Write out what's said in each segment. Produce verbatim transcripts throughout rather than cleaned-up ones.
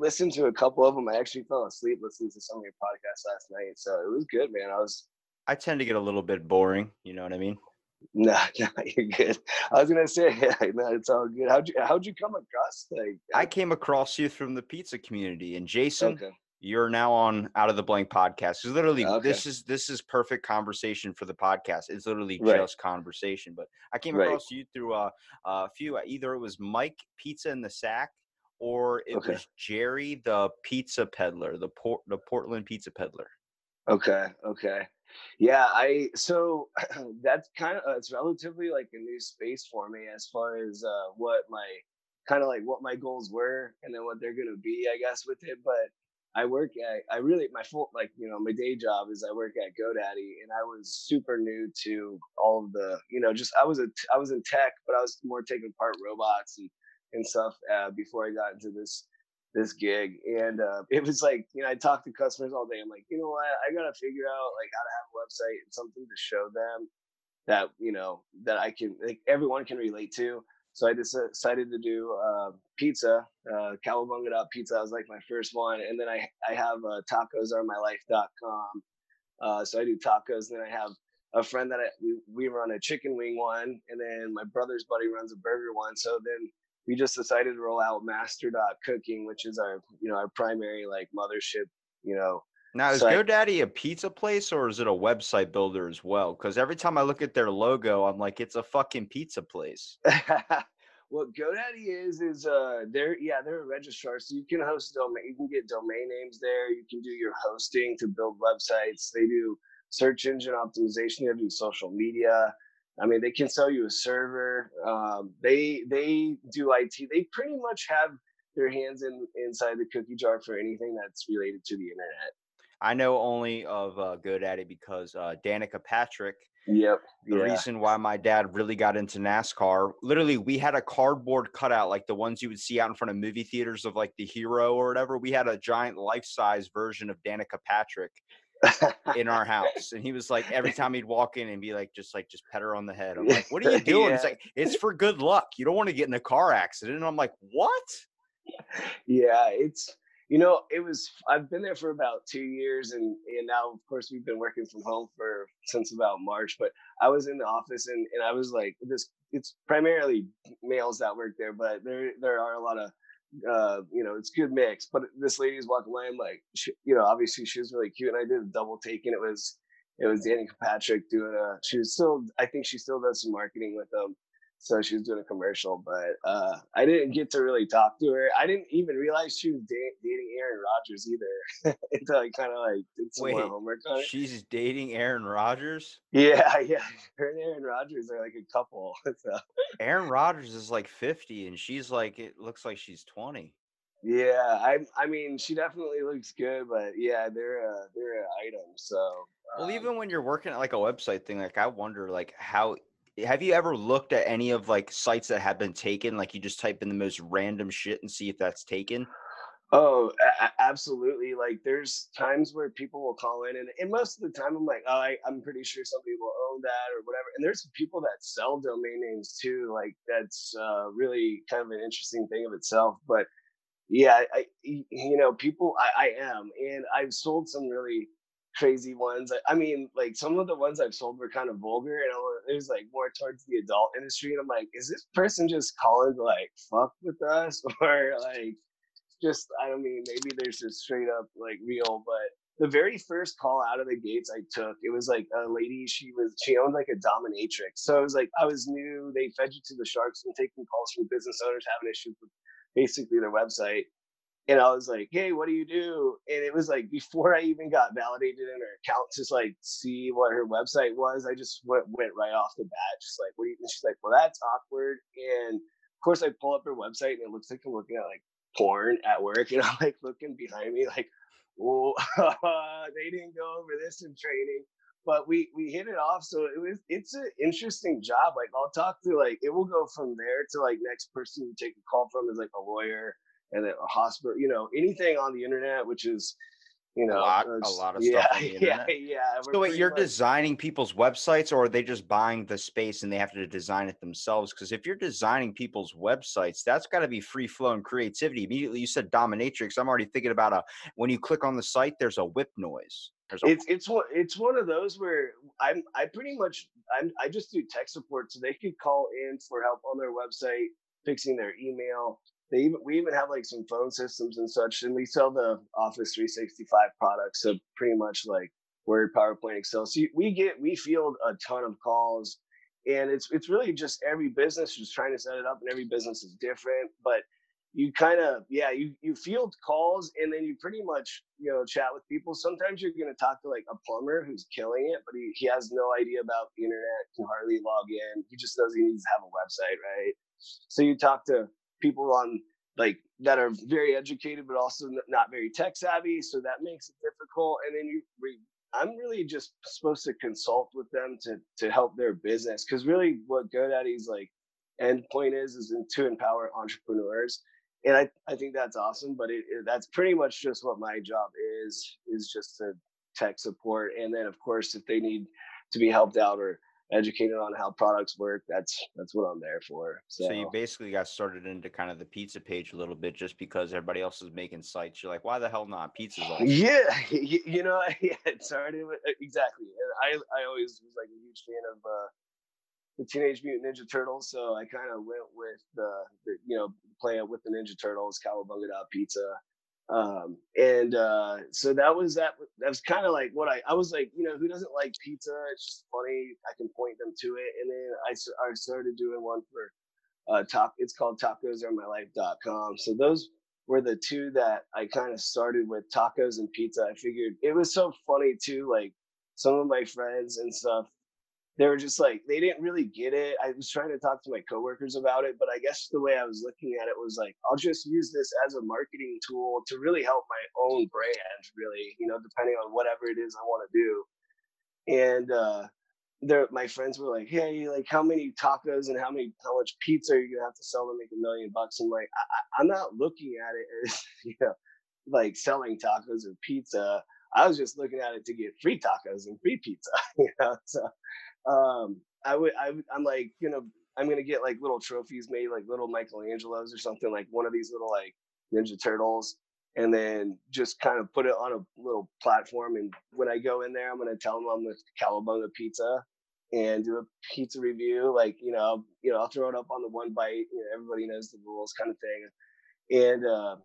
Listened to a couple of them. I actually fell asleep listening to some of your podcasts last night, so it was good, man. I was. I tend to get a little bit boring. You know what I mean? No, no, you're good. I was gonna say, like, no, it's all good. How'd you How'd you come across? Like, I came across you from the pizza community, and Jason, okay. You're now on Out of the Blank podcast. Because literally, okay. this is this is perfect conversation for the podcast. It's literally right. just conversation. But I came across right. you through a, a few. Either it was Mike Pizza in the Sack. Or it okay. was Jerry, the pizza peddler, the Port, the Portland pizza peddler. Okay, okay, yeah. I so that's kind of uh, it's relatively like a new space for me as far as uh, what my kind of like what my goals were and then what they're gonna be, I guess, with it. But I work at I really my full like you know my day job is I work at GoDaddy, and I was super new to all of the you know just I was a I was in tech, but I was more taking part robots and. and stuff uh, before I got into this this gig. And uh, it was like, you know, I talked to customers all day. I'm like, you know what? I got to figure out like how to have a website and something to show them that, you know, that I can, like everyone can relate to. So I just decided to do uh, pizza, uh, Cowabunga dot pizza. That was like my first one. And then I, I have uh, tacos are my life dot com. Uh, so I do tacos. And then I have a friend that I, we, we run a chicken wing one. And then my brother's buddy runs a burger one. So then we just decided to roll out master dot cooking, which is our, you know, our primary like mothership, you know. Now, is site. GoDaddy a pizza place or is it a website builder as well? Because every time I look at their logo, I'm like, it's a fucking pizza place. What GoDaddy is, is uh, they're, yeah, they're a registrar. So you can host domain, you can get domain names there. You can do your hosting to build websites. They do search engine optimization. They do social media. I mean, they can sell you a server. Um, they they do I T. They pretty much have their hands in inside the cookie jar for anything that's related to the internet. I know only of uh, GoDaddy because uh, Danica Patrick. Yep. The yeah. reason why my dad really got into NASCAR, literally, we had a cardboard cutout like the ones you would see out in front of movie theaters of like the hero or whatever. We had a giant life-size version of Danica Patrick in our house, and he was like, every time he'd walk in and be like, just like, just pet her on the head. I'm like, what are you doing? Yeah. It's like, it's for good luck. You don't want to get in a car accident. And I'm like, what? Yeah, it's, you know, it was, I've been there for about two years and, and now of course we've been working from home for since about March, but I was in the office and, and I was like, this, it's primarily males that work there, but there, there are a lot of, uh you know, it's good mix, but this lady's walking away. I'm like, she, you know, obviously she was really cute, and I did a double take, and it was it was Danica Patrick doing a she was still I think she still does some marketing with them, so she was doing a commercial, but uh I didn't get to really talk to her. I didn't even realize she was da- dating Aaron Rodgers either until I kind of like did some Wait, more homework on it. She's dating Aaron Rodgers? Yeah, yeah. Her and Aaron Rodgers are like a couple. So. Aaron Rodgers is like fifty, and she's like, it looks like she's twenty. Yeah, I I mean, she definitely looks good, but yeah, they're a, they're an item. So um, well, even when you're working at like a website thing, like I wonder like how. Have you ever looked at any of like sites that have been taken? Like you just type in the most random shit and see if that's taken? Oh, a- absolutely. Like there's times where people will call in and, and most of the time I'm like, oh, I, I'm pretty sure somebody will own that or whatever. And there's people that sell domain names too. Like that's uh, really kind of an interesting thing of itself. But yeah, I, you know, people, I, I am. And I've sold some really crazy ones. I mean, like some of the ones I've sold were kind of vulgar, and it was like more towards the adult industry. And I'm like, is this person just calling to like fuck with us, or like just I don't mean maybe there's just straight up like real. But the very first call out of the gates I took, it was like a lady. She was she owned like a dominatrix. So it was like I was new. They fed you to the sharks and taking calls from business owners having issues with basically their website. And I was like, hey, what do you do? And it was like, before I even got validated in her account, just like see what her website was, I just went, went right off the bat. Just like, what do you, and she's like, well, that's awkward. And of course I pull up her website and it looks like I'm looking at like porn at work. And I'm like looking behind me like, oh, uh, they didn't go over this in training, but we, we hit it off. So it was, it's an interesting job. Like I'll talk to like, it will go from there to like next person you take a call from is like a lawyer and then a hospital, you know, anything on the internet, which is, you know, a lot, a lot of yeah, stuff on the internet. Yeah, yeah. So wait, you're much... designing people's websites, or are they just buying the space and they have to design it themselves? Because if you're designing people's websites, that's got to be free flow and creativity. Immediately, you said dominatrix. I'm already thinking about a when you click on the site, there's a whip noise. There's a... It's it's one it's one of those where I'm I pretty much I'm I just do tech support, so they could call in for help on their website, fixing their email. They even, we even have like some phone systems and such, and we sell the Office three sixty-five products. So pretty much like Word, PowerPoint, Excel. So we get, we field a ton of calls, and it's, it's really just every business is trying to set it up, and every business is different, but you kind of, yeah, you, you field calls and then you pretty much, you know, chat with people. Sometimes you're going to talk to like a plumber who's killing it, but he, he has no idea about the internet, can hardly log in. He just knows he needs to have a website. Right. So you talk to people on like that are very educated, but also not very tech savvy. So that makes it difficult. And then you, re, I'm really just supposed to consult with them to, to help their business. Cause really what GoDaddy's like end point is, is to empower entrepreneurs. And I, I think that's awesome, but it, it, that's pretty much just what my job is, is just to tech support. And then of course, if they need to be helped out or educated on how products work, that's that's what I'm there for. So. so you basically got started into kind of the pizza page a little bit just because everybody else is making sites. You're like, why the hell not? Pizza's awesome. Yeah, you know, yeah, it started with, exactly. And I, I always was like a huge fan of uh, the Teenage Mutant Ninja Turtles, so I kind of went with the, the you know playing with the Ninja Turtles, Cowabunga.pizza. Um, and, uh, so that was, that, that was kind of like what I, I was like, you know, who doesn't like pizza? It's just funny. I can point them to it. And then I, I started doing one for, uh, top, it's called tacos are my life dot com. So those were the two that I kind of started with, tacos and pizza. I figured it was so funny too. Like some of my friends and stuff, they were just like, they didn't really get it. I was trying to talk to my coworkers about it, but I guess the way I was looking at it was like, I'll just use this as a marketing tool to really help my own brand, really, you know, depending on whatever it is I want to do. And uh, there, my friends were like, hey, like how many tacos and how many, how much pizza are you gonna have to sell to make a million bucks? I'm like, I, I'm not looking at it as, you know, like selling tacos or pizza. I was just looking at it to get free tacos and free pizza, you know, so. Um, I would, I would, I'm like, you know, I'm going to get like little trophies made, like little Michelangelos or something, like one of these little like Ninja Turtles, and then just kind of put it on a little platform. And when I go in there, I'm going to tell them I'm with Cowabunga Pizza and do a pizza review. Like, you know, you know, I'll throw it up on the One Bite, you know, everybody knows the rules kind of thing. And, uh,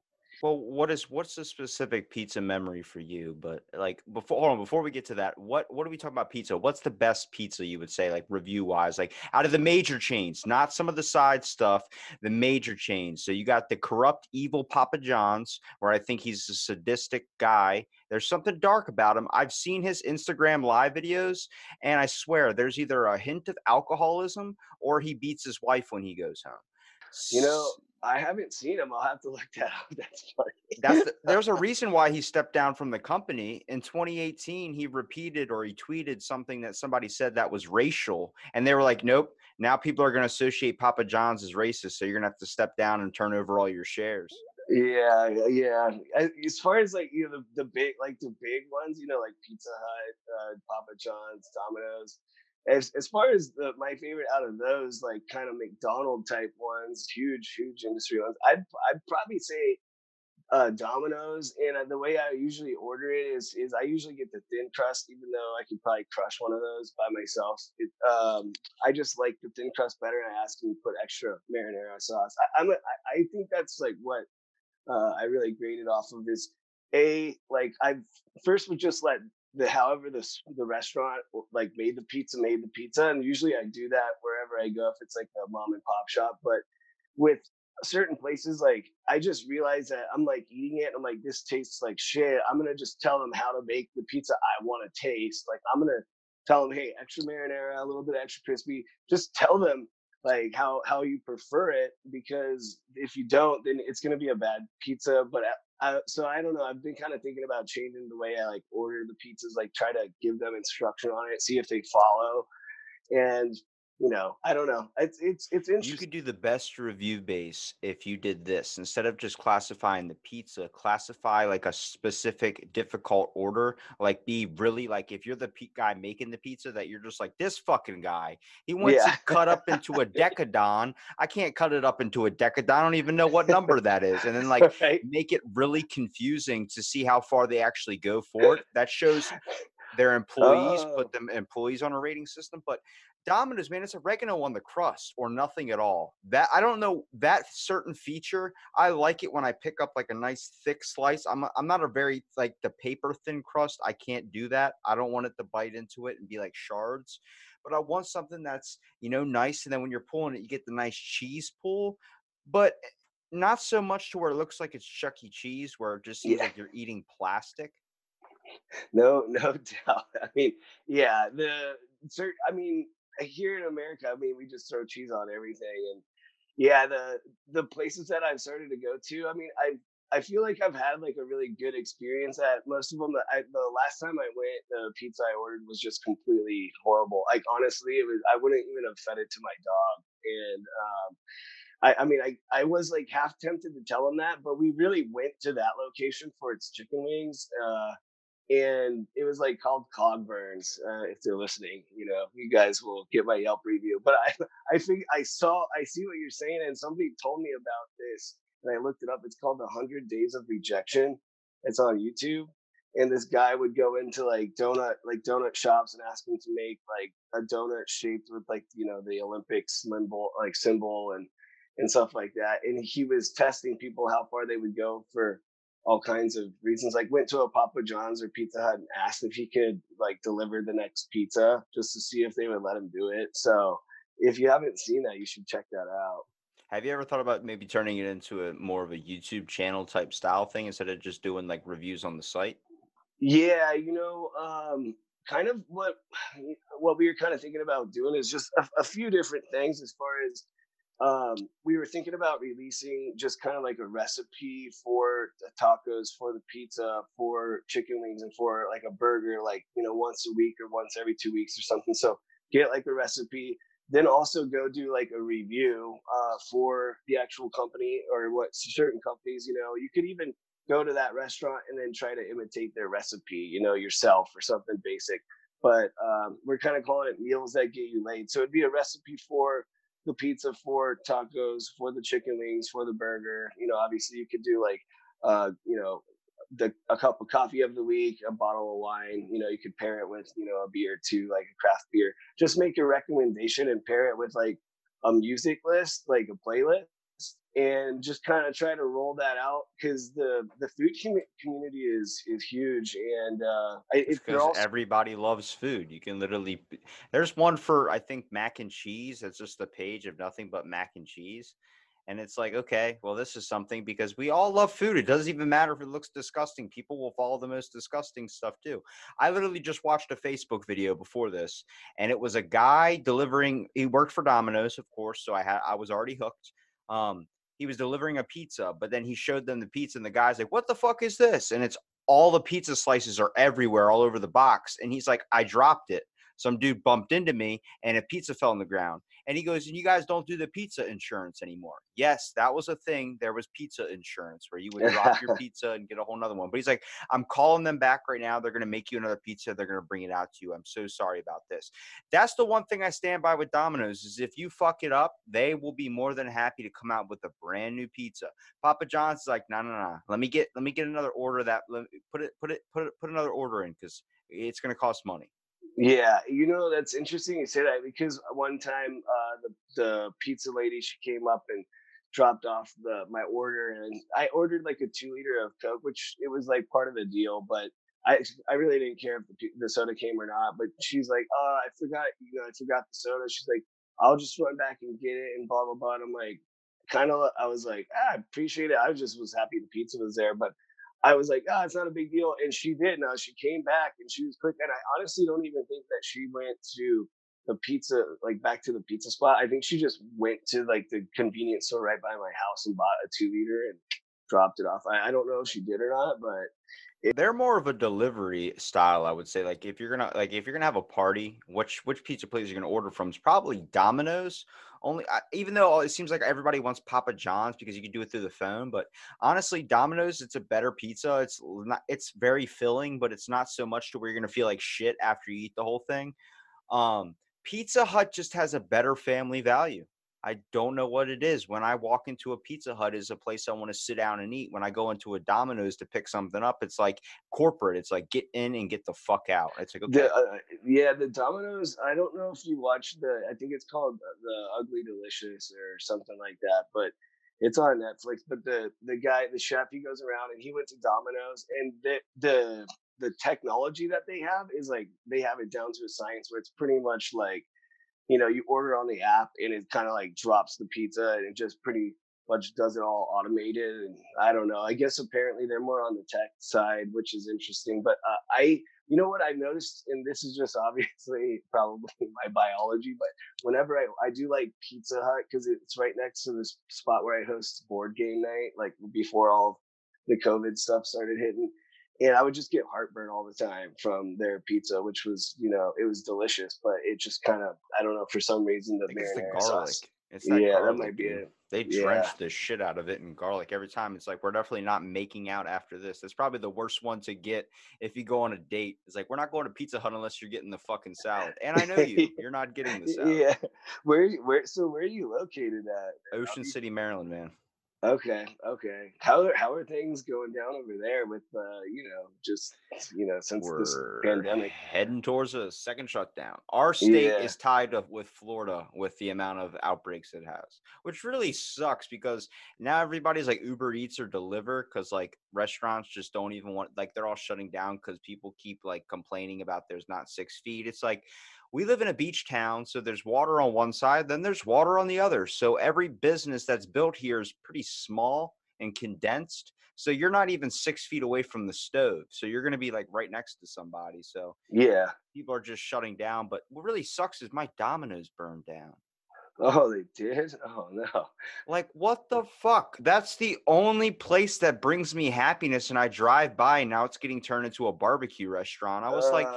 well, what is what's the specific pizza memory for you? But like before, hold on, before we get to that, what what are we talking about pizza? What's the best pizza you would say, like review wise, like out of the major chains, not some of the side stuff, the major chains. So you got the corrupt, evil Papa John's, where I think he's a sadistic guy. There's something dark about him. I've seen his Instagram live videos, and I swear there's either a hint of alcoholism or he beats his wife when he goes home. You know, I haven't seen him. I'll have to look that up. That's funny. That's the, there's a reason why he stepped down from the company. In twenty eighteen, he repeated or he tweeted something that somebody said that was racial. And they were like, nope, now people are going to associate Papa John's as racist. So you're going to have to step down and turn over all your shares. Yeah, yeah. As far as like, you know, the, the big, like the big ones, you know, like Pizza Hut, uh, Papa John's, Domino's. As as far as the, my favorite out of those, like kind of McDonald type ones, huge, huge industry ones, I'd I'd probably say uh, Domino's. And the way I usually order it is is I usually get the thin crust, even though I could probably crush one of those by myself. It, um, I just like the thin crust better, and I ask them to put extra marinara sauce. I, I'm a, I think that's like what uh, I really graded off of is a like I first would just let. The, however, the the restaurant like made the pizza, made the pizza, and usually I do that wherever I go if it's like a mom and pop shop. But with certain places, like I just realized that I'm like eating it, and I'm like, this tastes like shit. I'm gonna just tell them how to make the pizza I want to taste. Like I'm gonna tell them, hey, extra marinara, a little bit of extra crispy. Just tell them like how how you prefer it, because if you don't, then it's gonna be a bad pizza. But I, so I don't know. I've been kind of thinking about changing the way I like order the pizzas, like try to give them instruction on it, see if they follow. And, you know, I don't know. It's, it's, it's interesting. You could do the best review base if you did this. Instead of just classifying the pizza, classify like a specific difficult order, like be really like, if you're the pe- guy making the pizza that you're just like, this fucking guy, he wants yeah. it cut up into a decadon. I can't cut it up into a decadon. I don't even know what number that is. And then like right. make it really confusing to see how far they actually go for it. That shows their employees, oh. put them employees on a rating system. But Domino's, man, it's oregano on the crust or nothing at all. That I don't know that certain feature. I like it when I pick up like a nice thick slice. I'm I'm not a very like the paper thin crust. I can't do that. I don't want it to bite into it and be like shards. But I want something that's, you know, nice. And then when you're pulling it, you get the nice cheese pull. But not so much to where it looks like it's Chuck E. Cheese, where it just seems yeah. like you're eating plastic. No, no doubt. I mean, yeah, the I mean, here in America, I mean, we just throw cheese on everything. And yeah, the the places that I've started to go to, I mean, I I feel like I've had like a really good experience at most of them. I, the last time I went, the pizza I ordered was just completely horrible. Like, honestly, it was I wouldn't even have fed it to my dog. And um I, I mean, I, I was like half tempted to tell him that, but we really went to that location for its chicken wings. Uh, And it was like called Cogburns. Uh, if they're listening, you know, you guys will get my Yelp review. But I, I think I saw, I see what you're saying, and somebody told me about this, and I looked it up. It's called one hundred Days of Rejection. It's on YouTube, and this guy would go into like donut, like donut shops, and ask them to make like a donut shaped with like, you know, the Olympic symbol, like symbol, and and stuff like that. And he was testing people how far they would go for all kinds of reasons. Like went to a Papa John's or Pizza Hut and asked if he could like deliver the next pizza just to see if they would let him do it. So if you haven't seen that, you should check that out. Have you ever thought about maybe turning it into a more of a YouTube channel type style thing instead of just doing like reviews on the site? Yeah, you know, um, kind of what, what we were kind of thinking about doing is just a, a few different things as far as Um, we were thinking about releasing just kind of like a recipe for the tacos, for the pizza, for chicken wings, and for like a burger, like, you know, once a week or once every two weeks or something. So get like a recipe, then also go do like a review uh, for the actual company or what certain companies, you know, you could even go to that restaurant and then try to imitate their recipe, you know, yourself or something basic. But um, we're kind of calling it meals that get you laid. So it'd be a recipe for the pizza, for tacos, for the chicken wings, for the burger. You know, obviously you could do like, uh, you know, the, a cup of coffee of the week, a bottle of wine, you know, you could pair it with, you know, a beer too, like a craft beer. Just make your recommendation and pair it with like a music list, like a playlist, and just kind of try to roll that out. Cause the, the food com- community is, is huge. And, uh, it's because also- everybody loves food. You can literally, there's one for, I think, mac and cheese. That's just a page of nothing but mac and cheese. And it's like, okay, well, this is something, because we all love food. It doesn't even matter if it looks disgusting. People will follow the most disgusting stuff too. I literally just watched a Facebook video before this, and it was a guy delivering, he worked for Domino's, of course. So I had, I was already hooked. Um, he was delivering a pizza, but then he showed them the pizza and the guy's like, what the fuck is this? And it's all the pizza slices are everywhere, all over the box. And he's like, I dropped it. Some dude bumped into me and a pizza fell on the ground. And he goes, and you guys don't do the pizza insurance anymore. Yes, that was a thing. There was pizza insurance where you would drop your pizza and get a whole nother one. But he's like, I'm calling them back right now. They're going to make you another pizza. They're going to bring it out to you. I'm so sorry about this. That's the one thing I stand by with Domino's is if you fuck it up, they will be more than happy to come out with a brand new pizza. Papa John's is like, no, no, no. Let me get, let me get another order of that. Let me put it, put it, put it, put another order in because it's going to cost money. Yeah, you know, that's interesting you say that, because one time uh, the the pizza lady, she came up and dropped off the my order, and I ordered like a two liter of Coke, which it was like part of the deal, but I I really didn't care if the, the soda came or not. But she's like, oh, I forgot, you know, I forgot the soda. She's like, I'll just run back and get it and blah blah blah. And I'm like, kind of, I was like, ah, I appreciate it. I just was happy the pizza was there, but I was like, oh, it's not a big deal. And she did. Now she came back and she was quick. And I honestly don't even think that she went to the pizza, like back to the pizza spot. I think she just went to like the convenience store right by my house and bought a two liter and dropped it off. I, I don't know if she did or not, but it- they're more of a delivery style, I would say. Like if you're gonna like if you're gonna have a party, which which pizza place you're gonna order from is probably Domino's. Only I, even though it seems like everybody wants Papa John's because you can do it through the phone, but honestly, Domino's, it's a better pizza. It's not it's very filling, but it's not so much to where you're gonna feel like shit after you eat the whole thing. Um, Pizza Hut just has a better family value. I don't know what it is. When I walk into a Pizza Hut, is a place I want to sit down and eat. When I go into a Domino's to pick something up, it's like corporate. It's like get in and get the fuck out. It's like okay. The, uh, yeah, the Domino's. I don't know if you watched the. I think it's called the, the Ugly Delicious or something like that. But it's on Netflix. But the the guy, the chef, he goes around and he went to Domino's, and the the the technology that they have is like they have it down to a science where it's pretty much like, you know, you order on the app and it kind of like drops the pizza and it just pretty much does it all automated. And I don't know, I guess apparently they're more on the tech side, which is interesting. But uh, I, you know what I've noticed, and this is just obviously probably my biology, but whenever I, I do like Pizza Hut, because it's right next to this spot where I host board game night, like before all the COVID stuff started hitting. And I would just get heartburn all the time from their pizza, which was, you know, it was delicious, but it just kind of, I don't know, for some reason, the marinara sauce. It's that yeah, garlic, that might be dude. It. They yeah. drench the shit out of it in garlic every time. It's like, we're definitely not making out after this. That's probably the worst one to get if you go on a date. It's like, we're not going to Pizza Hut unless you're getting the fucking salad. And I know you. You're not getting the salad. Yeah. Where, where, so where are you located at? Ocean you- City, Maryland, man. Okay. Okay. How are, how are things going down over there with, uh, you know, just, you know, since We're this pandemic heading towards a second shutdown? Our state yeah. is tied up with Florida with the amount of outbreaks it has, which really sucks because now everybody's like Uber Eats or deliver. Cause like restaurants just don't even want, like they're all shutting down. Cause people keep like complaining about there's not six feet. It's like, we live in a beach town, so there's water on one side, then there's water on the other. So every business that's built here is pretty small and condensed. So you're not even six feet away from the stove. So you're going to be like right next to somebody. So yeah, people are just shutting down. But what really sucks is my Domino's burned down. Oh, they did? Oh, no. Like, what the fuck? That's the only place that brings me happiness, and I drive by, and now it's getting turned into a barbecue restaurant. I was uh, like,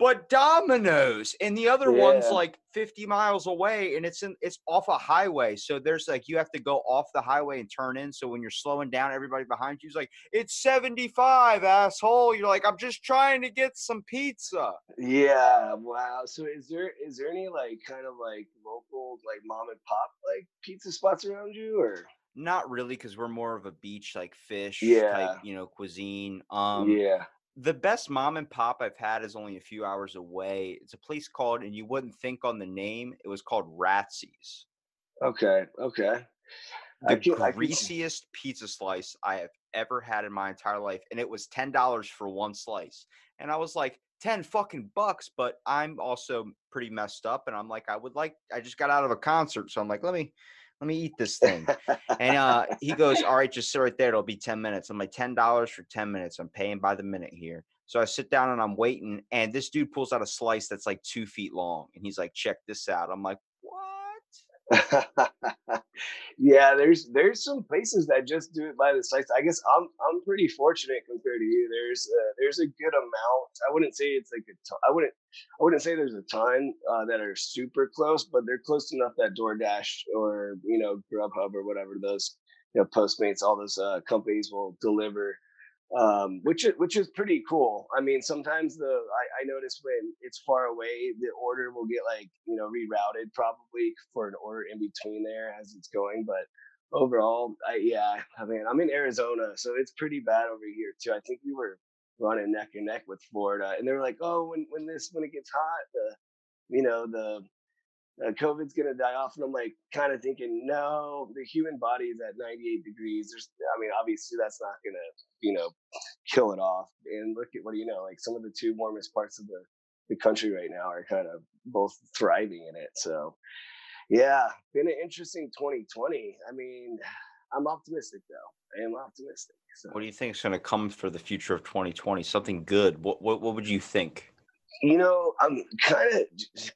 but Domino's, and the other yeah. one's like fifty miles away, and it's in it's off a highway, so there's like, you have to go off the highway and turn in, so when you're slowing down, everybody behind you's like, it's seventy-five, asshole. You're like, I'm just trying to get some pizza. Yeah, wow. So is there is there any like kind of like local like mom and pop like pizza spots around you? Or not really, because we're more of a beach like fish yeah. type, you know, cuisine. Um yeah the best mom and pop I've had is only a few hours away. It's a place called, and you wouldn't think on the name, it was called Ratsy's. Okay. Okay. The can, greasiest pizza slice I have ever had in my entire life, and it was ten dollars for one slice, and I was like, ten fucking bucks, but I'm also pretty messed up, and I'm like, I would like, I just got out of a concert, so I'm like, let me, let me eat this thing. And uh, he goes, all right, just sit right there. It'll be ten minutes. I'm like, ten dollars for ten minutes. I'm paying by the minute here. So I sit down and I'm waiting, and this dude pulls out a slice that's like two feet long, and he's like, check this out. I'm like, what? Yeah, there's there's some places that just do it by the slice. I guess I'm I'm pretty fortunate compared to you. There's uh, there's a good amount. I wouldn't say it's like a ton. I wouldn't I wouldn't say there's a ton uh, that are super close, but they're close enough that DoorDash or, you know, Grubhub or whatever those, you know, Postmates, all those uh, companies will deliver, um, which is, which is pretty cool. I mean, sometimes the I, I notice when it's far away, the order will get like, you know, rerouted probably for an order in between there as it's going. But overall, I, yeah, I mean, I'm in Arizona, so it's pretty bad over here too. I think we were running neck and neck with Florida, and they were like, oh, when when this when it gets hot, the, you know, the Uh, COVID's gonna die off, and I'm like, kind of thinking, no, the human body is at ninety-eight degrees. There's, I mean, obviously that's not gonna, you know, kill it off. And look at, what do you know? Like some of the two warmest parts of the, the country right now are kind of both thriving in it. So, yeah, been an interesting twenty twenty. I mean, I'm optimistic though. I am optimistic. So. What do you think is gonna come for the future of twenty twenty? Something good? What what what would you think? You know, I'm kind of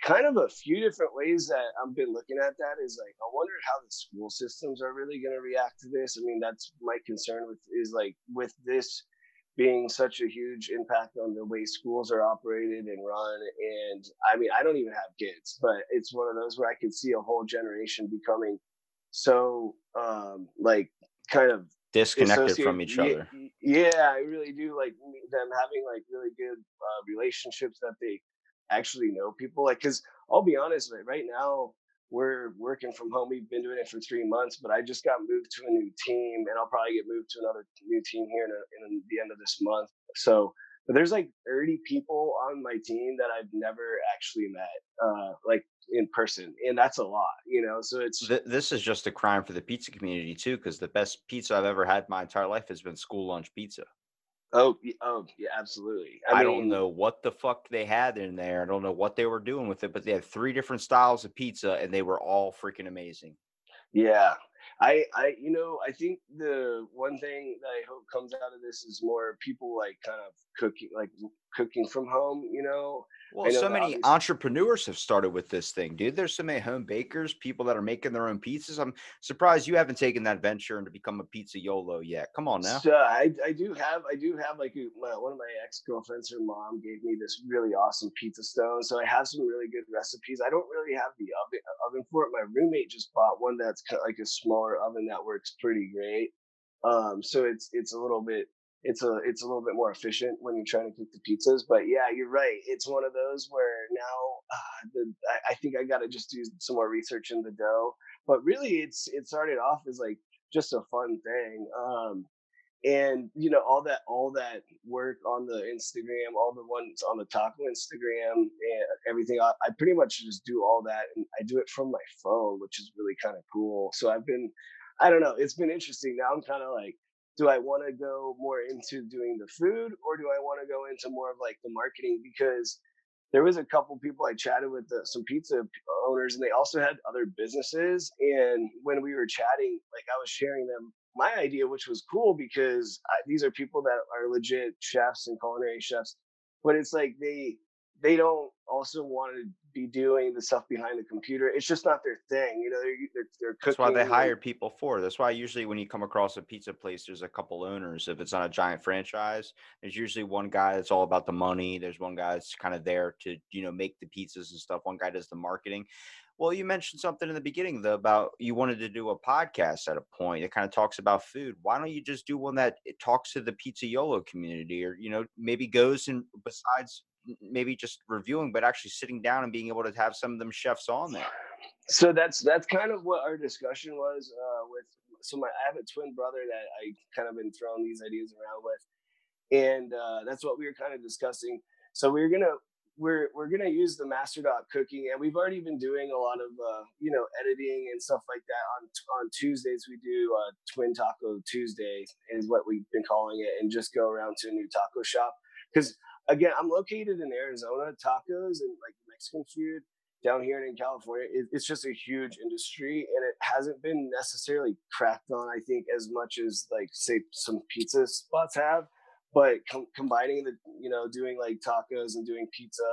kind of a few different ways that I've been looking at that is like, I wonder how the school systems are really going to react to this. I mean, that's my concern with is like with this being such a huge impact on the way schools are operated and run. And I mean, I don't even have kids, but it's one of those where I could see a whole generation becoming so um, like kind of disconnected from each other. Yeah, I really do like them having like really good uh, relationships that they actually know people. Like, cause I'll be honest, like right now we're working from home. We've been doing it for three months, but I just got moved to a new team, and I'll probably get moved to another new team here in, a, in the end of this month. So, but there's like thirty people on my team that I've never actually met, uh, like in person. And that's a lot, you know? So it's, Th- this is just a crime for the pizza community too. Cause the best pizza I've ever had my entire life has been school lunch pizza. Oh, oh yeah, absolutely. I, I mean, don't know what the fuck they had in there. I don't know what they were doing with it, but they had three different styles of pizza and they were all freaking amazing. Yeah. I, I, you know, I think the one thing that I hope comes out of this is more people like kind of cooking, like cooking from home, you know? Well, know so many obviously- entrepreneurs have started with this thing, dude. There's so many home bakers, people that are making their own pizzas. I'm surprised you haven't taken that venture and to become a pizza YOLO yet. Come on now. So I, I do have, I do have like a, my, one of my ex-girlfriends, her mom gave me this really awesome pizza stone. So I have some really good recipes. I don't really have the oven, oven for it. My roommate just bought one that's kind of like a smaller oven that works pretty great. Um, so it's, it's a little bit, It's a it's a little bit more efficient when you're trying to cook the pizzas. But yeah, you're right. It's one of those where now uh, the, I, I think I got to just do some more research in the dough. But really, it's it started off as like just a fun thing. Um, and, you know, all that all that work on the Instagram, all the ones on the taco Instagram and everything, I, I pretty much just do all that. And I do it from my phone, which is really kind of cool. So I've been, I don't know, it's been interesting. Now I'm kind of like, do I want to go more into doing the food, or do I want to go into more of like the marketing? Because there was a couple people I chatted with, the, some pizza owners, and they also had other businesses. And when we were chatting, like I was sharing them my idea, which was cool because I, these are people that are legit chefs and culinary chefs, but it's like they they don't also want to be doing the stuff behind the computer. It's just not their thing. You know, they're, they're, they're cooking. That's why they hire people for. That's why usually when you come across a pizza place, there's a couple owners. If it's not a giant franchise, there's usually one guy that's all about the money. There's one guy that's kind of there to, you know, make the pizzas and stuff. One guy does the marketing. Well, you mentioned something in the beginning though, about you wanted to do a podcast at a point that kind of talks about food. Why don't you just do one that it talks to the pizza YOLO community, or, you know, maybe goes and besides maybe just reviewing, but actually sitting down and being able to have some of them chefs on there. So that's, that's kind of what our discussion was uh, with. So my, I have a twin brother that I kind of been throwing these ideas around with. And uh, that's what we were kind of discussing. So we we're going to, we're, we're going to use the master dot cooking, and we've already been doing a lot of, uh, you know, editing and stuff like that. On, on Tuesdays, we do uh Twin Taco Tuesday is what we've been calling it, and just go around to a new taco shop. Cause again, I'm located in Arizona. Tacos and like Mexican food down here in California, it, it's just a huge industry, and it hasn't been necessarily cracked on, I think, as much as like say some pizza spots have. But com- combining the, you know, doing like tacos and doing pizza,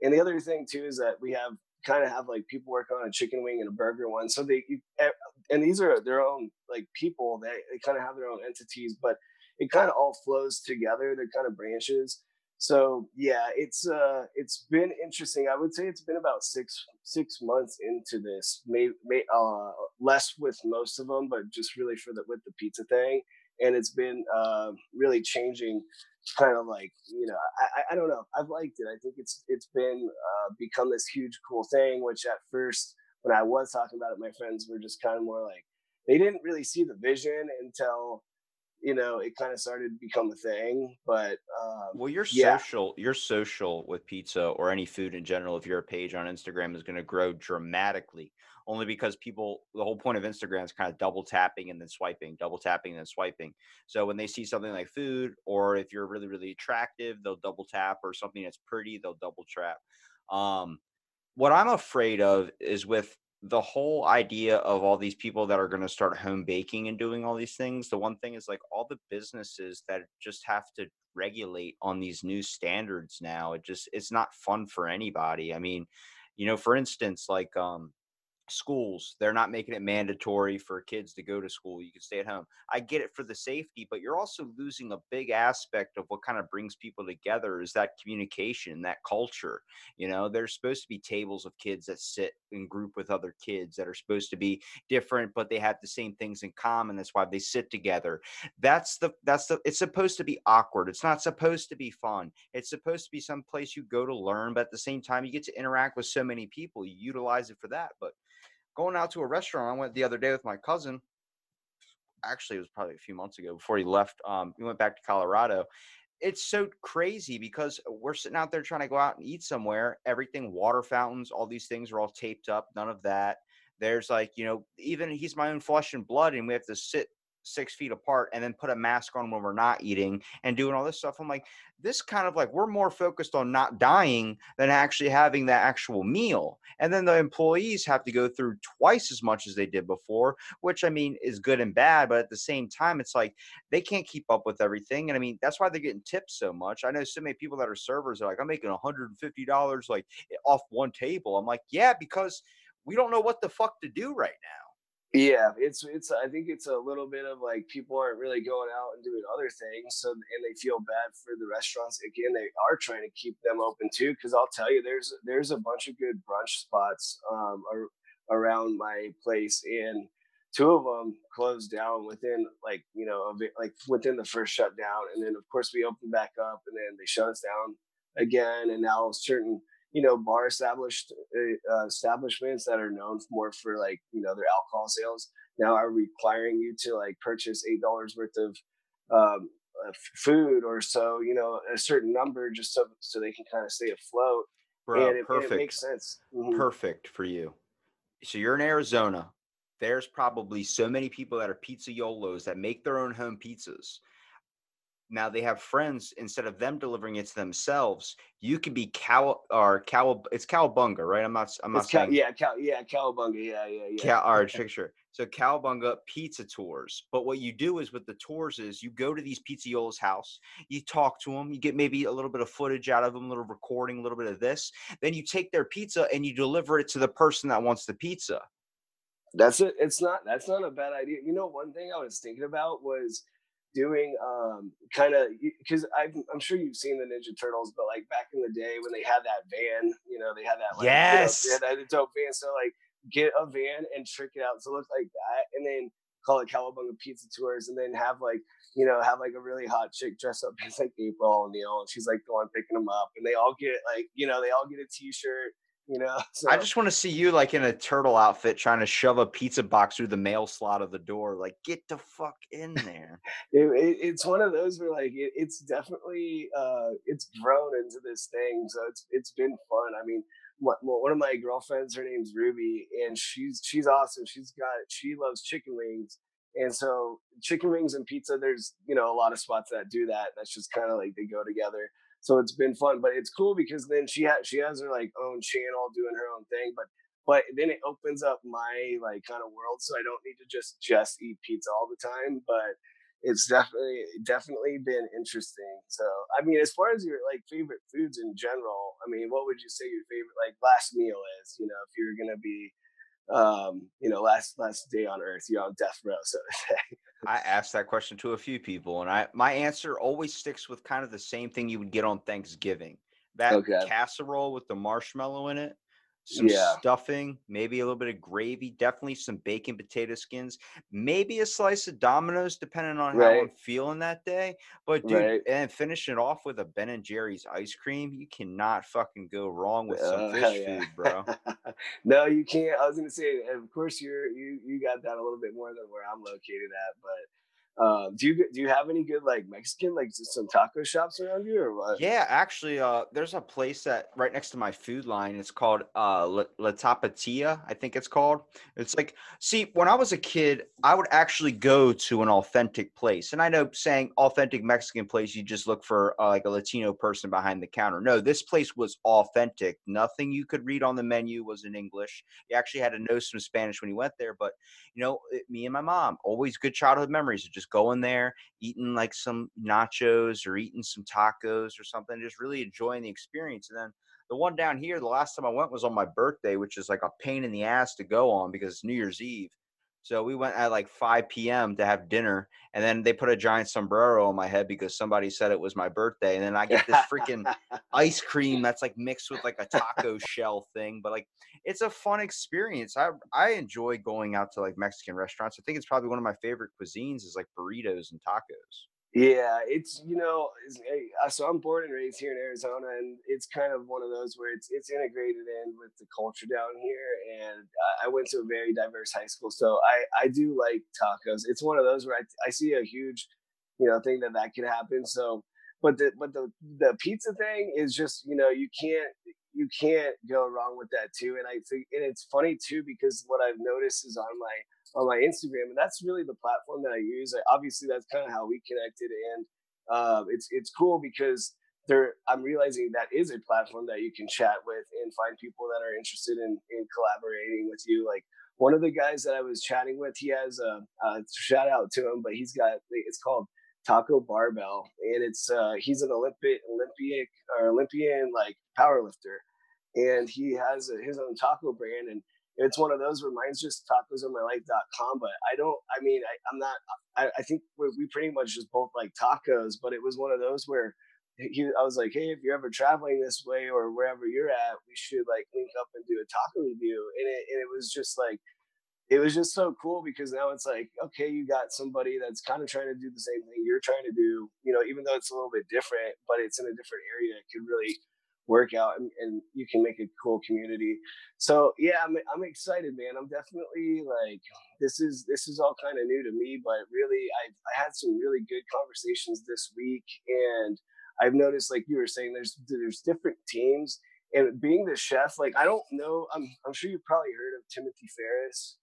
and the other thing too is that we have kind of have like people working on a chicken wing and a burger one. So they you, and these are their own like people. They they kind of have their own entities, but it kind of all flows together. They're kind of branches. So yeah, it's uh, it's been interesting. I would say it's been about six six months into this, maybe may, uh, less with most of them, but just really for the with the pizza thing. And it's been uh, really changing, kind of like, you know, I I don't know. I've liked it. I think it's it's been uh, become this huge cool thing. Which at first, when I was talking about it, my friends were just kind of more like they didn't really see the vision until, you know, it kind of started to become a thing. But um, well, your yeah. social, your social with pizza or any food in general, if your page on Instagram is going to grow dramatically, only because people, the whole point of Instagram is kind of double tapping and then swiping, double tapping and then swiping. So when they see something like food, or if you're really, really attractive, they'll double tap, or something that's pretty, they'll double tap. Um, what I'm afraid of is with the whole idea of all these people that are going to start home baking and doing all these things. The one thing is like all the businesses that just have to regulate on these new standards now. It just, it's not fun for anybody. I mean, you know, for instance, like um, schools, they're not making it mandatory for kids to go to school. You can stay at home. I get it for the safety, but you're also losing a big aspect of what kind of brings people together, is that communication, that culture. You know, there's supposed to be tables of kids that sit in group with other kids that are supposed to be different, but they have the same things in common. That's why they sit together. That's the, that's the, it's supposed to be awkward. It's not supposed to be fun. It's supposed to be some place you go to learn, but at the same time, you get to interact with so many people. You utilize it for that. But going out to a restaurant, I went the other day with my cousin. Actually, it was probably a few months ago before he left. Um, he went back to Colorado. It's so crazy because we're sitting out there trying to go out and eat somewhere. Everything, water fountains, all these things are all taped up. None of that. There's like, you know, even he's my own flesh and blood, and we have to sit six feet apart and then put a mask on when we're not eating and doing all this stuff. I'm like, this kind of like, we're more focused on not dying than actually having that actual meal. And then the employees have to go through twice as much as they did before, which I mean is good and bad, but at the same time, it's like they can't keep up with everything. And I mean, that's why they're getting tips so much. I know so many people that are servers are like, I'm making one hundred fifty dollars like off one table. I'm like, yeah, because we don't know what the fuck to do right now. Yeah, it's it's. I think it's a little bit of like people aren't really going out and doing other things, so and they feel bad for the restaurants. Again, they are trying to keep them open too, because I'll tell you, there's there's a bunch of good brunch spots um ar- around my place, and two of them closed down within like you know like within the first shutdown, and then of course we opened back up, and then they shut us down again, and now certain. You know, bar established uh, establishments that are known more for like, you know, their alcohol sales now are requiring you to like purchase eight dollars worth of um, uh, food or so, you know, a certain number just so, so they can kind of stay afloat. Bro, and, it, perfect. And it makes sense. Mm-hmm. Perfect for you. So you're in Arizona. There's probably so many people that are pizzaiolos that make their own home pizzas. Now they have friends, instead of them delivering it to themselves, you could be cow or cow. It's Cowabunga, right? I'm not. I'm not it's saying. Cow, yeah, cow, yeah, Cowabunga. Yeah, yeah, yeah. Cow, all right, picture. So Cowabunga pizza tours. But what you do is with the tours is you go to these pizzaiola's house, you talk to them, you get maybe a little bit of footage out of them, a little recording, a little bit of this. Then you take their pizza and you deliver it to the person that wants the pizza. That's it. It's not. That's not a bad idea. You know, one thing I was thinking about was. Doing um kind of because I'm sure you've seen the Ninja Turtles, but like back in the day when they had that van, you know, they had that like, yes, you know, they had that dope van. So like get a van and trick it out so it looks like that, and then call it Cowabunga Pizza Tours, and then have like you know have like a really hot chick dressed up as like April O'Neil, and she's like going picking them up, and they all get like you know they all get a t-shirt. You know, so. I just want to see you like in a turtle outfit trying to shove a pizza box through the mail slot of the door. Like, get the fuck in there. it, it, it's one of those where like it, it's definitely uh, it's grown into this thing. So it's it's been fun. I mean, my, one of my girlfriends, her name's Ruby, and she's she's awesome. She's got she loves chicken wings, and so chicken wings and pizza. There's you know a lot of spots that do that. That's just kind of like they go together. So it's been fun, but it's cool because then she has she has her like own channel doing her own thing, but but then it opens up my like kind of world, so I don't need to just just eat pizza all the time. But it's definitely definitely been interesting. So I mean, as far as your like favorite foods in general, I mean, what would you say your favorite like last meal is? You know, if you're gonna be, um, you know, last last day on earth, you're on death row, so to say. I asked that question to a few people, and I my answer always sticks with kind of the same thing you would get on Thanksgiving. That okay. Casserole with the marshmallow in it, some yeah. stuffing, maybe a little bit of gravy, definitely some bacon potato skins, maybe a slice of Domino's, depending on right. how I'm feeling that day. But dude, right. and finish it off with a Ben and Jerry's ice cream. You cannot fucking go wrong with some oh, fish yeah. food, bro. No, you can't. I was gonna say, of course, you're you you got that a little bit more than where I'm located at, but. Um, do you do you have any good like Mexican like just some taco shops around you or what? Yeah, actually, uh, there's a place that right next to my food line. It's called uh, La, La Tapatia, I think it's called. It's like, see, when I was a kid, I would actually go to an authentic place. And I know saying authentic Mexican place, you just look for uh, like a Latino person behind the counter. No, this place was authentic. Nothing you could read on the menu was in English. You actually had to know some Spanish when you went there. But you know, it, me and my mom always good childhood memories of just going there, eating like some nachos or eating some tacos or something, just really enjoying the experience. And then the one down here, the last time I went was on my birthday, which is like a pain in the ass to go on because it's New Year's Eve. So we went at like five p.m. to have dinner, and then they put a giant sombrero on my head because somebody said it was my birthday. And then I get this freaking ice cream that's like mixed with like a taco shell thing. But like, it's a fun experience. I I enjoy going out to like Mexican restaurants. I think it's probably one of my favorite cuisines is like burritos and tacos. Yeah, it's, you know, it's, so I'm born and raised here in Arizona, and it's kind of one of those where it's it's integrated in with the culture down here. And I went to a very diverse high school, so I I do like tacos. It's one of those where I I see a huge, you know, thing that that could happen. So, but the but the the pizza thing is just, you know, you can't you can't go wrong with that too. And I think, and it's funny too, because what I've noticed is on my on my Instagram, and that's really the platform that I use. I, obviously, that's kind of how we connected, and uh, it's it's cool because there, I'm realizing that is a platform that you can chat with and find people that are interested in, in collaborating with you. Like one of the guys that I was chatting with, he has a, a shout out to him, but he's got, it's called Taco Barbell, and it's uh, he's an Olympic Olympic or Olympian like powerlifter, and he has a, his own taco brand. And it's one of those where mine's just tacos are my life dot com, but I don't, I mean, I, I'm not, I, I think we're, we pretty much just both like tacos, but it was one of those where he, I was like, hey, if you're ever traveling this way or wherever you're at, we should like link up and do a taco review. And it, and it was just like, it was just so cool because now it's like, okay, you got somebody that's kind of trying to do the same thing you're trying to do, you know, even though it's a little bit different, but it's in a different area. It could really work out, and, and you can make a cool community. So yeah, I'm I'm excited, man. I'm definitely like, this is this is all kind of new to me, but really I I had some really good conversations this week, and I've noticed, like you were saying, there's there's different teams, and being the chef, like I don't know, I'm I'm sure you've probably heard of Timothy Ferris.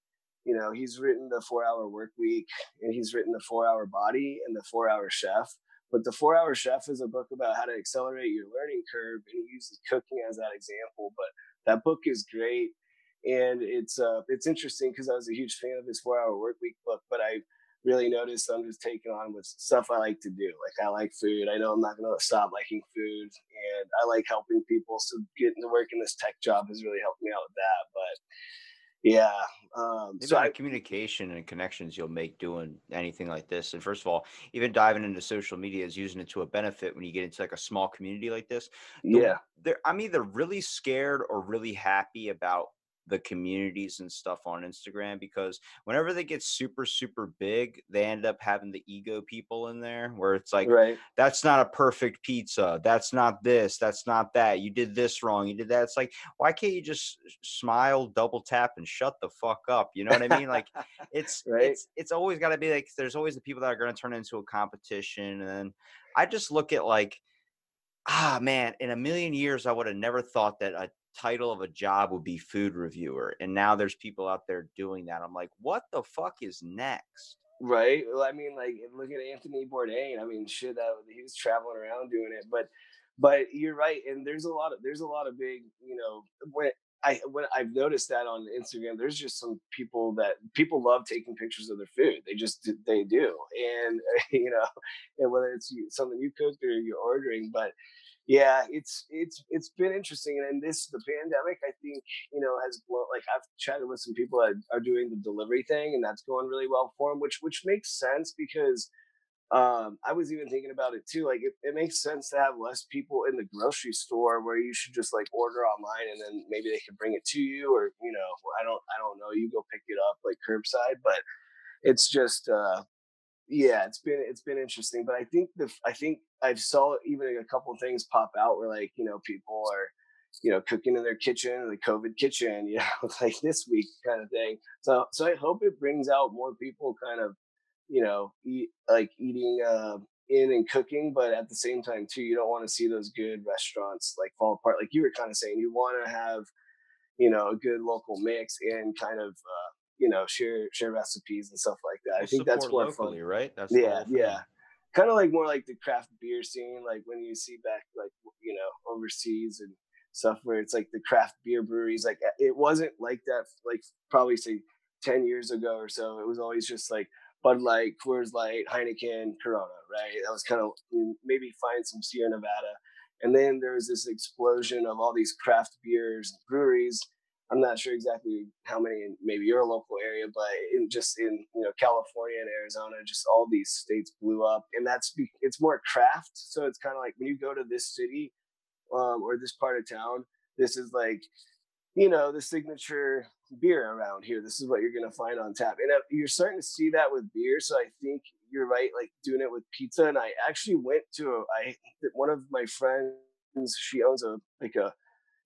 You know, he's written the Four Hour Work Week, and he's written the Four Hour Body and the Four Hour Chef. But the Four Hour Chef is a book about how to accelerate your learning curve, and he uses cooking as that example. But that book is great, and it's uh, it's interesting because I was a huge fan of his Four Hour Work Week book. But I really noticed I'm just taking on with stuff I like to do. Like I like food. I know I'm not going to stop liking food, and I like helping people. So getting to work in this tech job has really helped me out with that. But yeah, um so I, communication and connections you'll make doing anything like this. And first of all, even diving into social media is using it to a benefit when you get into like a small community like this. Yeah, there, I'm either really scared or really happy about the communities and stuff on Instagram, because whenever they get super, super big, they end up having the ego people in there where it's like, right, that's not a perfect pizza. That's not this. That's not that. You did this wrong. You did that. It's like, why can't you just smile, double tap, and shut the fuck up? You know what I mean? Like it's, right? it's, it's always gotta be like, there's always the people that are going to turn into a competition. And I just look at like, ah, man, in a million years, I would have never thought that a title of a job would be food reviewer, and now there's people out there doing that. I'm like, what the fuck is next? Right? Well, I mean, like, look at Anthony Bourdain. I mean, shit, that he was traveling around doing it. But, but you're right, and there's a lot of there's a lot of big, you know, when I when I've noticed that on Instagram, there's just some people that people love taking pictures of their food. They just they do, and you know, and whether it's something you cooked or you're ordering, but. Yeah, it's it's it's been interesting, and in this the pandemic, I think, you know, has blown. Like I've chatted with some people that are doing the delivery thing, and that's going really well for them, which which makes sense because um, I was even thinking about it too. Like it, it makes sense to have less people in the grocery store where you should just like order online, and then maybe they can bring it to you, or you know, I don't I don't know, you go pick it up like curbside. But it's just. Uh, Yeah, it's been it's been interesting, but I think the I think I've saw even a couple of things pop out where like, you know, people are, you know, cooking in their kitchen or the COVID kitchen, you know, like this week kind of thing. So so I hope it brings out more people kind of, you know, eat, like eating uh, in and cooking, but at the same time too, you don't want to see those good restaurants like fall apart. Like you were kind of saying, you want to have, you know, a good local mix and kind of. Uh, you know, share, share recipes and stuff like that. I think that's more locally, right? That's yeah. Yeah. Kind of like more like the craft beer scene. Like when you see back, like, you know, overseas and stuff where it's like the craft beer breweries, like it wasn't like that, like probably say ten years ago or so. It was always just like Bud Light, Coors Light, Heineken, Corona, right? That was kind of, maybe find some Sierra Nevada. And then there was this explosion of all these craft beers and breweries. I'm not sure exactly how many in maybe your local area, but in just in you know California and Arizona, just all these states blew up. And that's, it's more craft. So it's kind of like when you go to this city um, or this part of town, this is like, you know, the signature beer around here. This is what you're going to find on tap. And you're starting to see that with beer. So I think you're right, like doing it with pizza. And I actually went to, a, I one of my friends, she owns a, like a,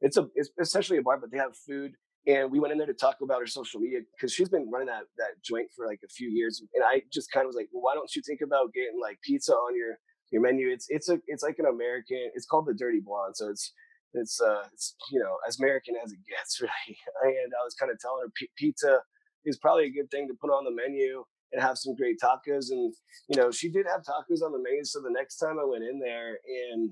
it's a, it's essentially a bar, but they have food. And we went in there to talk about her social media because she's been running that, that joint for like a few years. And I just kind of was like, well, why don't you think about getting like pizza on your, your menu? It's, it's a, it's like an American, it's called the Dirty Blonde. So it's, It's, uh, it's, you know, as American as it gets, right? And I was kind of telling her p- pizza is probably a good thing to put on the menu and have some great tacos. And, you know, she did have tacos on the menu. So the next time I went in there and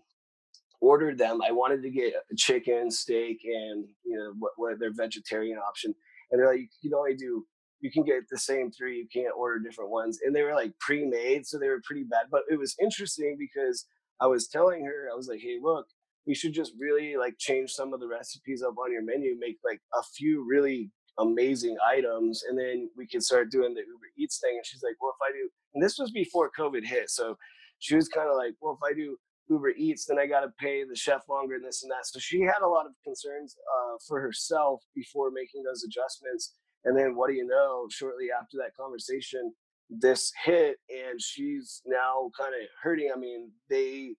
ordered them, I wanted to get a chicken, steak, and, you know, what, what their vegetarian option. And they're like, you can only do, you can get the same three, you can't order different ones. And they were like pre-made. So they were pretty bad. But it was interesting because I was telling her, I was like, hey, look, you should just really like change some of the recipes up on your menu, make like a few really amazing items. And then we can start doing the Uber Eats thing. And she's like, well, if I do, and this was before COVID hit. So she was kind of like, well, if I do Uber Eats, then I got to pay the chef longer and this and that. So she had a lot of concerns uh, for herself before making those adjustments. And then what do you know, shortly after that conversation, this hit and she's now kind of hurting. I mean, they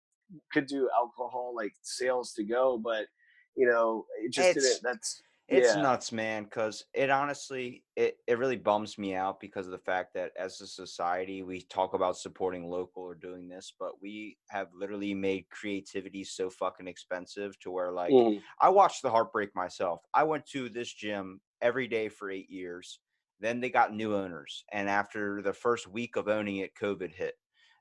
could do alcohol like sales to go, but you know, it just it's, didn't. That's it's yeah. nuts, man. Because it honestly, it it really bums me out because of the fact that as a society, we talk about supporting local or doing this, but we have literally made creativity so fucking expensive to where, like, mm. I watched the heartbreak myself. I went to this gym every day for eight years. Then they got new owners, and after the first week of owning it, COVID hit.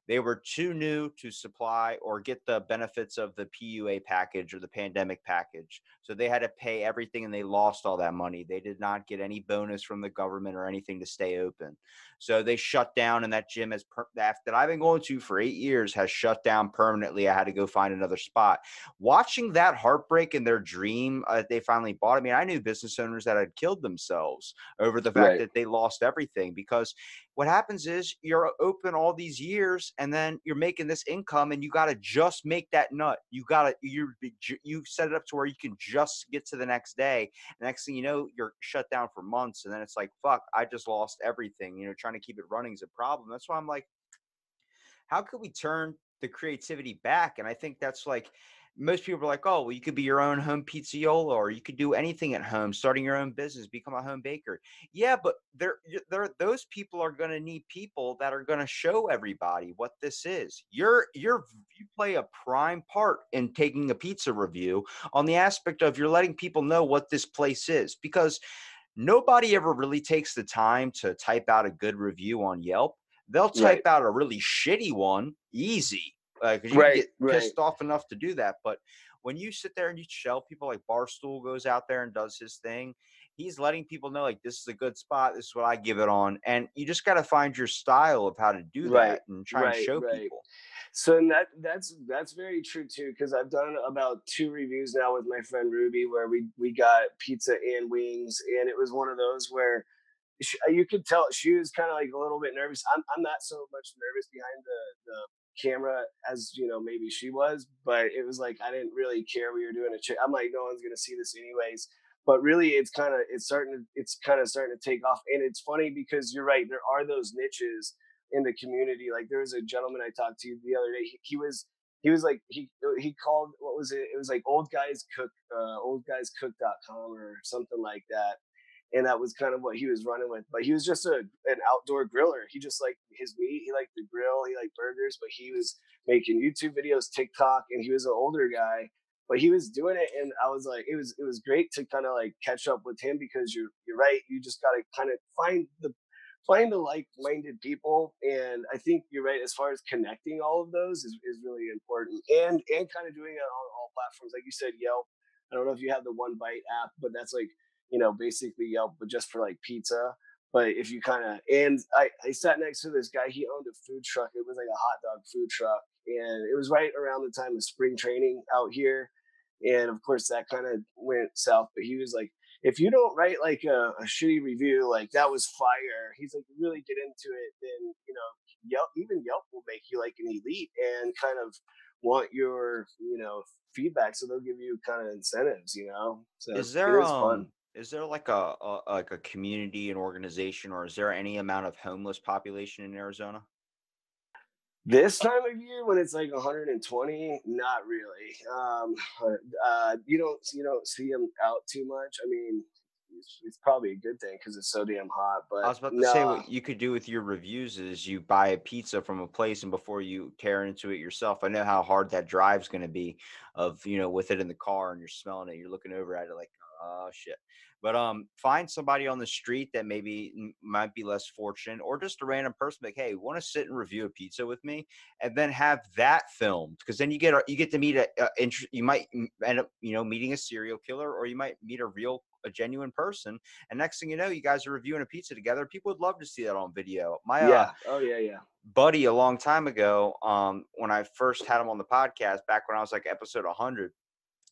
They were too new to supply or get the benefits of the P U A package or the pandemic package. So they had to pay everything and they lost all that money. They did not get any bonus from the government or anything to stay open. So they shut down, and that gym has per- that I've been going to for eight years has shut down permanently. I had to go find another spot. Watching that heartbreak and their dream uh, they finally bought. I mean, I knew business owners that had killed themselves over the fact right. that they lost everything, because what happens is you're open all these years and then you're making this income and you got to just make that nut. You got to, you, you set it up to where you can just get to the next day. The next thing you know, you're shut down for months. And then it's like, fuck, I just lost everything. You know, trying to keep it running is a problem. That's why I'm like, how could we turn the creativity back? And I think that's like, most people are like, oh, well, you could be your own home pizziola, or you could do anything at home, starting your own business, become a home baker. Yeah, but there, there, those people are going to need people that are going to show everybody what this is. You're, you're, you play a prime part in taking a pizza review on the aspect of you're letting people know what this place is, because nobody ever really takes the time to type out a good review on Yelp. They'll type right. out a really shitty one, easy. Like you right, get pissed right. off enough to do that. But when you sit there and you shell people, like Barstool goes out there and does his thing, he's letting people know, like, this is a good spot. This is what I give it on. And you just got to find your style of how to do right, that and try right, and show right. people. So and that that's that's very true, too, because I've done about two reviews now with my friend Ruby where we, we got pizza and wings. And it was one of those where she, you could tell she was kind of like a little bit nervous. I'm I'm not so much nervous behind the the. camera as you know maybe she was, but it was like I didn't really care we were doing a check. I'm like, no one's gonna see this anyways, but really it's kind of it's starting to it's kind of starting to take off. And it's funny because you're right, there are those niches in the community. Like there was a gentleman I talked to the other day, he, he was he was like he he called what was it it was like old guys cook uh old guys cook dot com or something like that. And that was kind of what he was running with. But he was just a an outdoor griller. He just liked his meat. He liked the grill. He liked burgers. But he was making YouTube videos, TikTok, and he was an older guy. But he was doing it, and I was like, it was it was great to kind of like catch up with him, because you're you're right. You just gotta kind of find the find the like-minded people. And I think you're right, as far as connecting all of those is, is really important. And and kind of doing it on all platforms, like you said, Yelp. I don't know if you have the One Bite app, but that's like, you know, basically Yelp, but just for like pizza. But if you kind of, and I, I sat next to this guy, he owned a food truck. It was like a hot dog food truck. And it was right around the time of spring training out here. And of course that kind of went south, but he was like, if you don't write like a, a shitty review, like that was fire. He's like, really get into it. Then, you know, Yelp, even Yelp will make you like an elite and kind of want your, you know, feedback. So they'll give you kind of incentives, you know? So is there, it is um, fun. Is there like a, a, like a community and organization, or is there any amount of homeless population in Arizona? This time of year, when it's like one hundred twenty, not really. Um, uh, you don't you don't see them out too much. I mean, it's, it's probably a good thing because it's so damn hot. But I was about to nah. say, what you could do with your reviews is you buy a pizza from a place, and before you tear into it yourself, I know how hard that drive's going to be. Of you know, with it in the car and you're smelling it, you're looking over at it like, oh shit. But um, find somebody on the street that maybe might be less fortunate, or just a random person like, hey, want to sit and review a pizza with me, and then have that filmed, because then you get you get to meet a, a you might end up you know meeting a serial killer, or you might meet a real a genuine person, and next thing you know, you guys are reviewing a pizza together. People would love to see that on video. My yeah, uh, oh yeah, yeah. buddy, a long time ago, um, when I first had him on the podcast, back when I was like episode one hundred.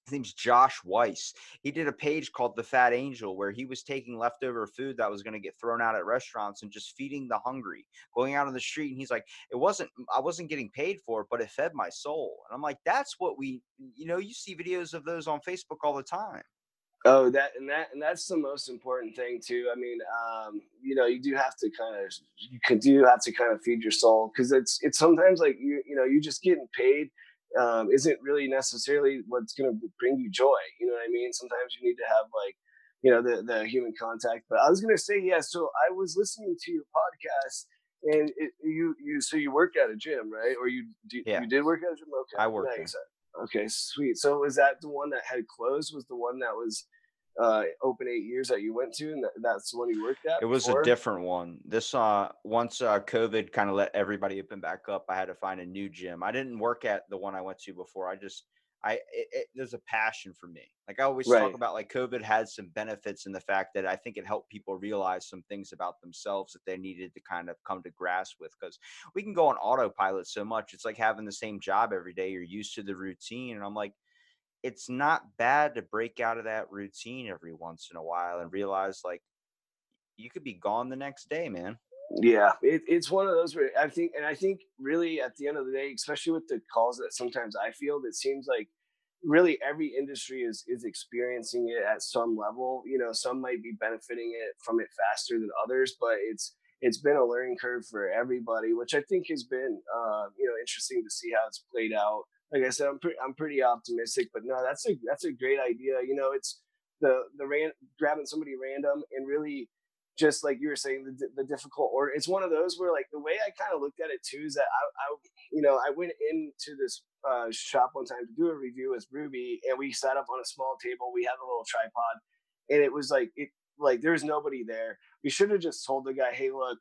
His name's Josh Weiss. He did a page called The Fat Angel, where he was taking leftover food that was going to get thrown out at restaurants and just feeding the hungry, going out on the street. And he's like, it wasn't, I wasn't getting paid for it, but it fed my soul. And I'm like, that's what we, you know, you see videos of those on Facebook all the time. Oh, that, and that, and that's the most important thing too. I mean, um, you know, you do have to kind of, you could do have to kind of feed your soul. Cause it's, it's sometimes like, you, you know, you're just getting paid. Um, isn't really necessarily what's going to bring you joy. You know what I mean? Sometimes you need to have like, you know, the, the human contact. But I was going to say, yeah, so I was listening to your podcast, and it, you, you, so you work at a gym, right? Or you, do, yeah. you did work at a gym? Okay. I worked. Nice. Okay. Sweet. So was that the one that had closed, was the one that was uh, open eight years that you went to, and that, that's the one you worked at? It was before? A different one. This, uh, once uh, COVID kind of let everybody open back up, I had to find a new gym. I didn't work at the one I went to before. I just, I, it, it, there's a passion for me. Like I always right. talk about, like COVID had some benefits in the fact that I think it helped people realize some things about themselves that they needed to kind of come to grasp with, because we can go on autopilot so much. It's like having the same job every day. You're used to the routine. And I'm like, it's not bad to break out of that routine every once in a while and realize like you could be gone the next day, man. Yeah. It, it's one of those where I think, and I think really at the end of the day, especially with the calls that sometimes I field, it seems like really every industry is, is experiencing it at some level. You know, some might be benefiting it from it faster than others, but it's, it's been a learning curve for everybody, which I think has been, uh, you know, interesting to see how it's played out. Like I said, I'm pretty, I'm pretty optimistic, but no, that's a, that's a great idea. You know, it's the, the ran, grabbing somebody random and really just like you were saying, the, the difficult order. It's one of those where like the way I kind of looked at it too, is that I, I you know, I went into this uh, shop one time to do a review with Ruby, and we sat up on a small table. We had a little tripod, and it was like, it, like there's nobody there. We should have just told the guy, hey, look,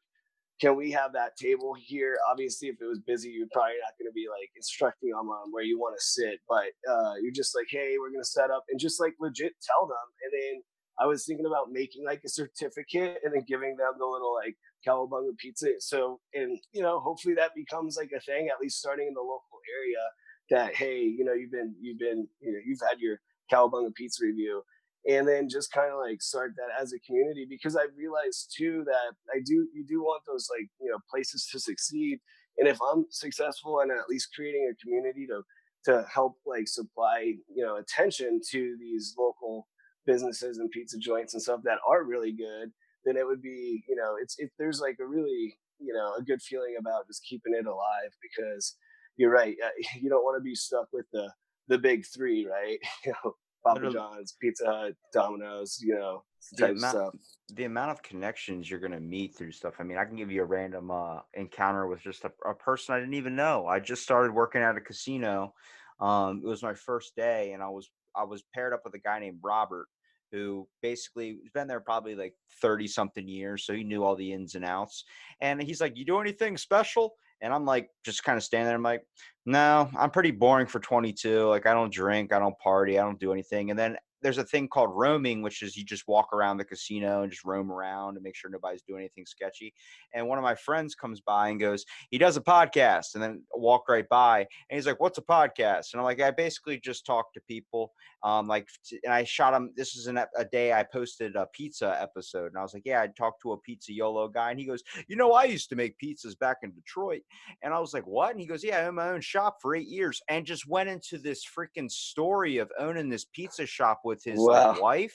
can we have that table here? Obviously, if it was busy, you're probably not going to be like instructing them on where you want to sit, but uh, you're just like, hey, we're going to set up, and just like legit tell them. And then I was thinking about making like a certificate and then giving them the little like Cowabunga pizza. So, and you know, hopefully that becomes like a thing, at least starting in the local area, that, hey, you know, you've been, you've been, you know, you've had your Cowabunga pizza review. And then just kind of like start that as a community, because I realized too that I do, you do want those like, you know, places to succeed. And if I'm successful and at least creating a community to, to help like supply, you know, attention to these local businesses and pizza joints and stuff that are really good, then it would be, you know, it's, it, there's like a really, you know, a good feeling about just keeping it alive, because you're right. You don't want to be stuck with the, the big three, right? You know, Papa John's, Pizza Hut, Domino's, you know, type amount, stuff. The amount of connections you're going to meet through stuff. I mean, I can give you a random uh, encounter with just a, a person I didn't even know. I just started working at a casino. Um, it was my first day, and I was I was paired up with a guy named Robert, who basically has been there probably like thirty-something years, so he knew all the ins and outs. And he's like, you do anything special? And I'm like, just kind of standing there. I'm like, no, I'm pretty boring for twenty-two. Like, I don't drink. I don't party. I don't do anything. And then there's a thing called roaming, which is you just walk around the casino and just roam around and make sure nobody's doing anything sketchy. And one of my friends comes by and goes, he does a podcast, and then walk right by. And he's like, what's a podcast? And I'm like, I basically just talk to people. Um, like, and I shot him. This is an, a day I posted a pizza episode. And I was like, yeah, I talked to a pizzaiolo guy. And he goes, you know, I used to make pizzas back in Detroit. And I was like, what? And he goes, yeah, I owned my own shop for eight years and just went into this freaking story of owning this pizza shop with his wow. uh, wife.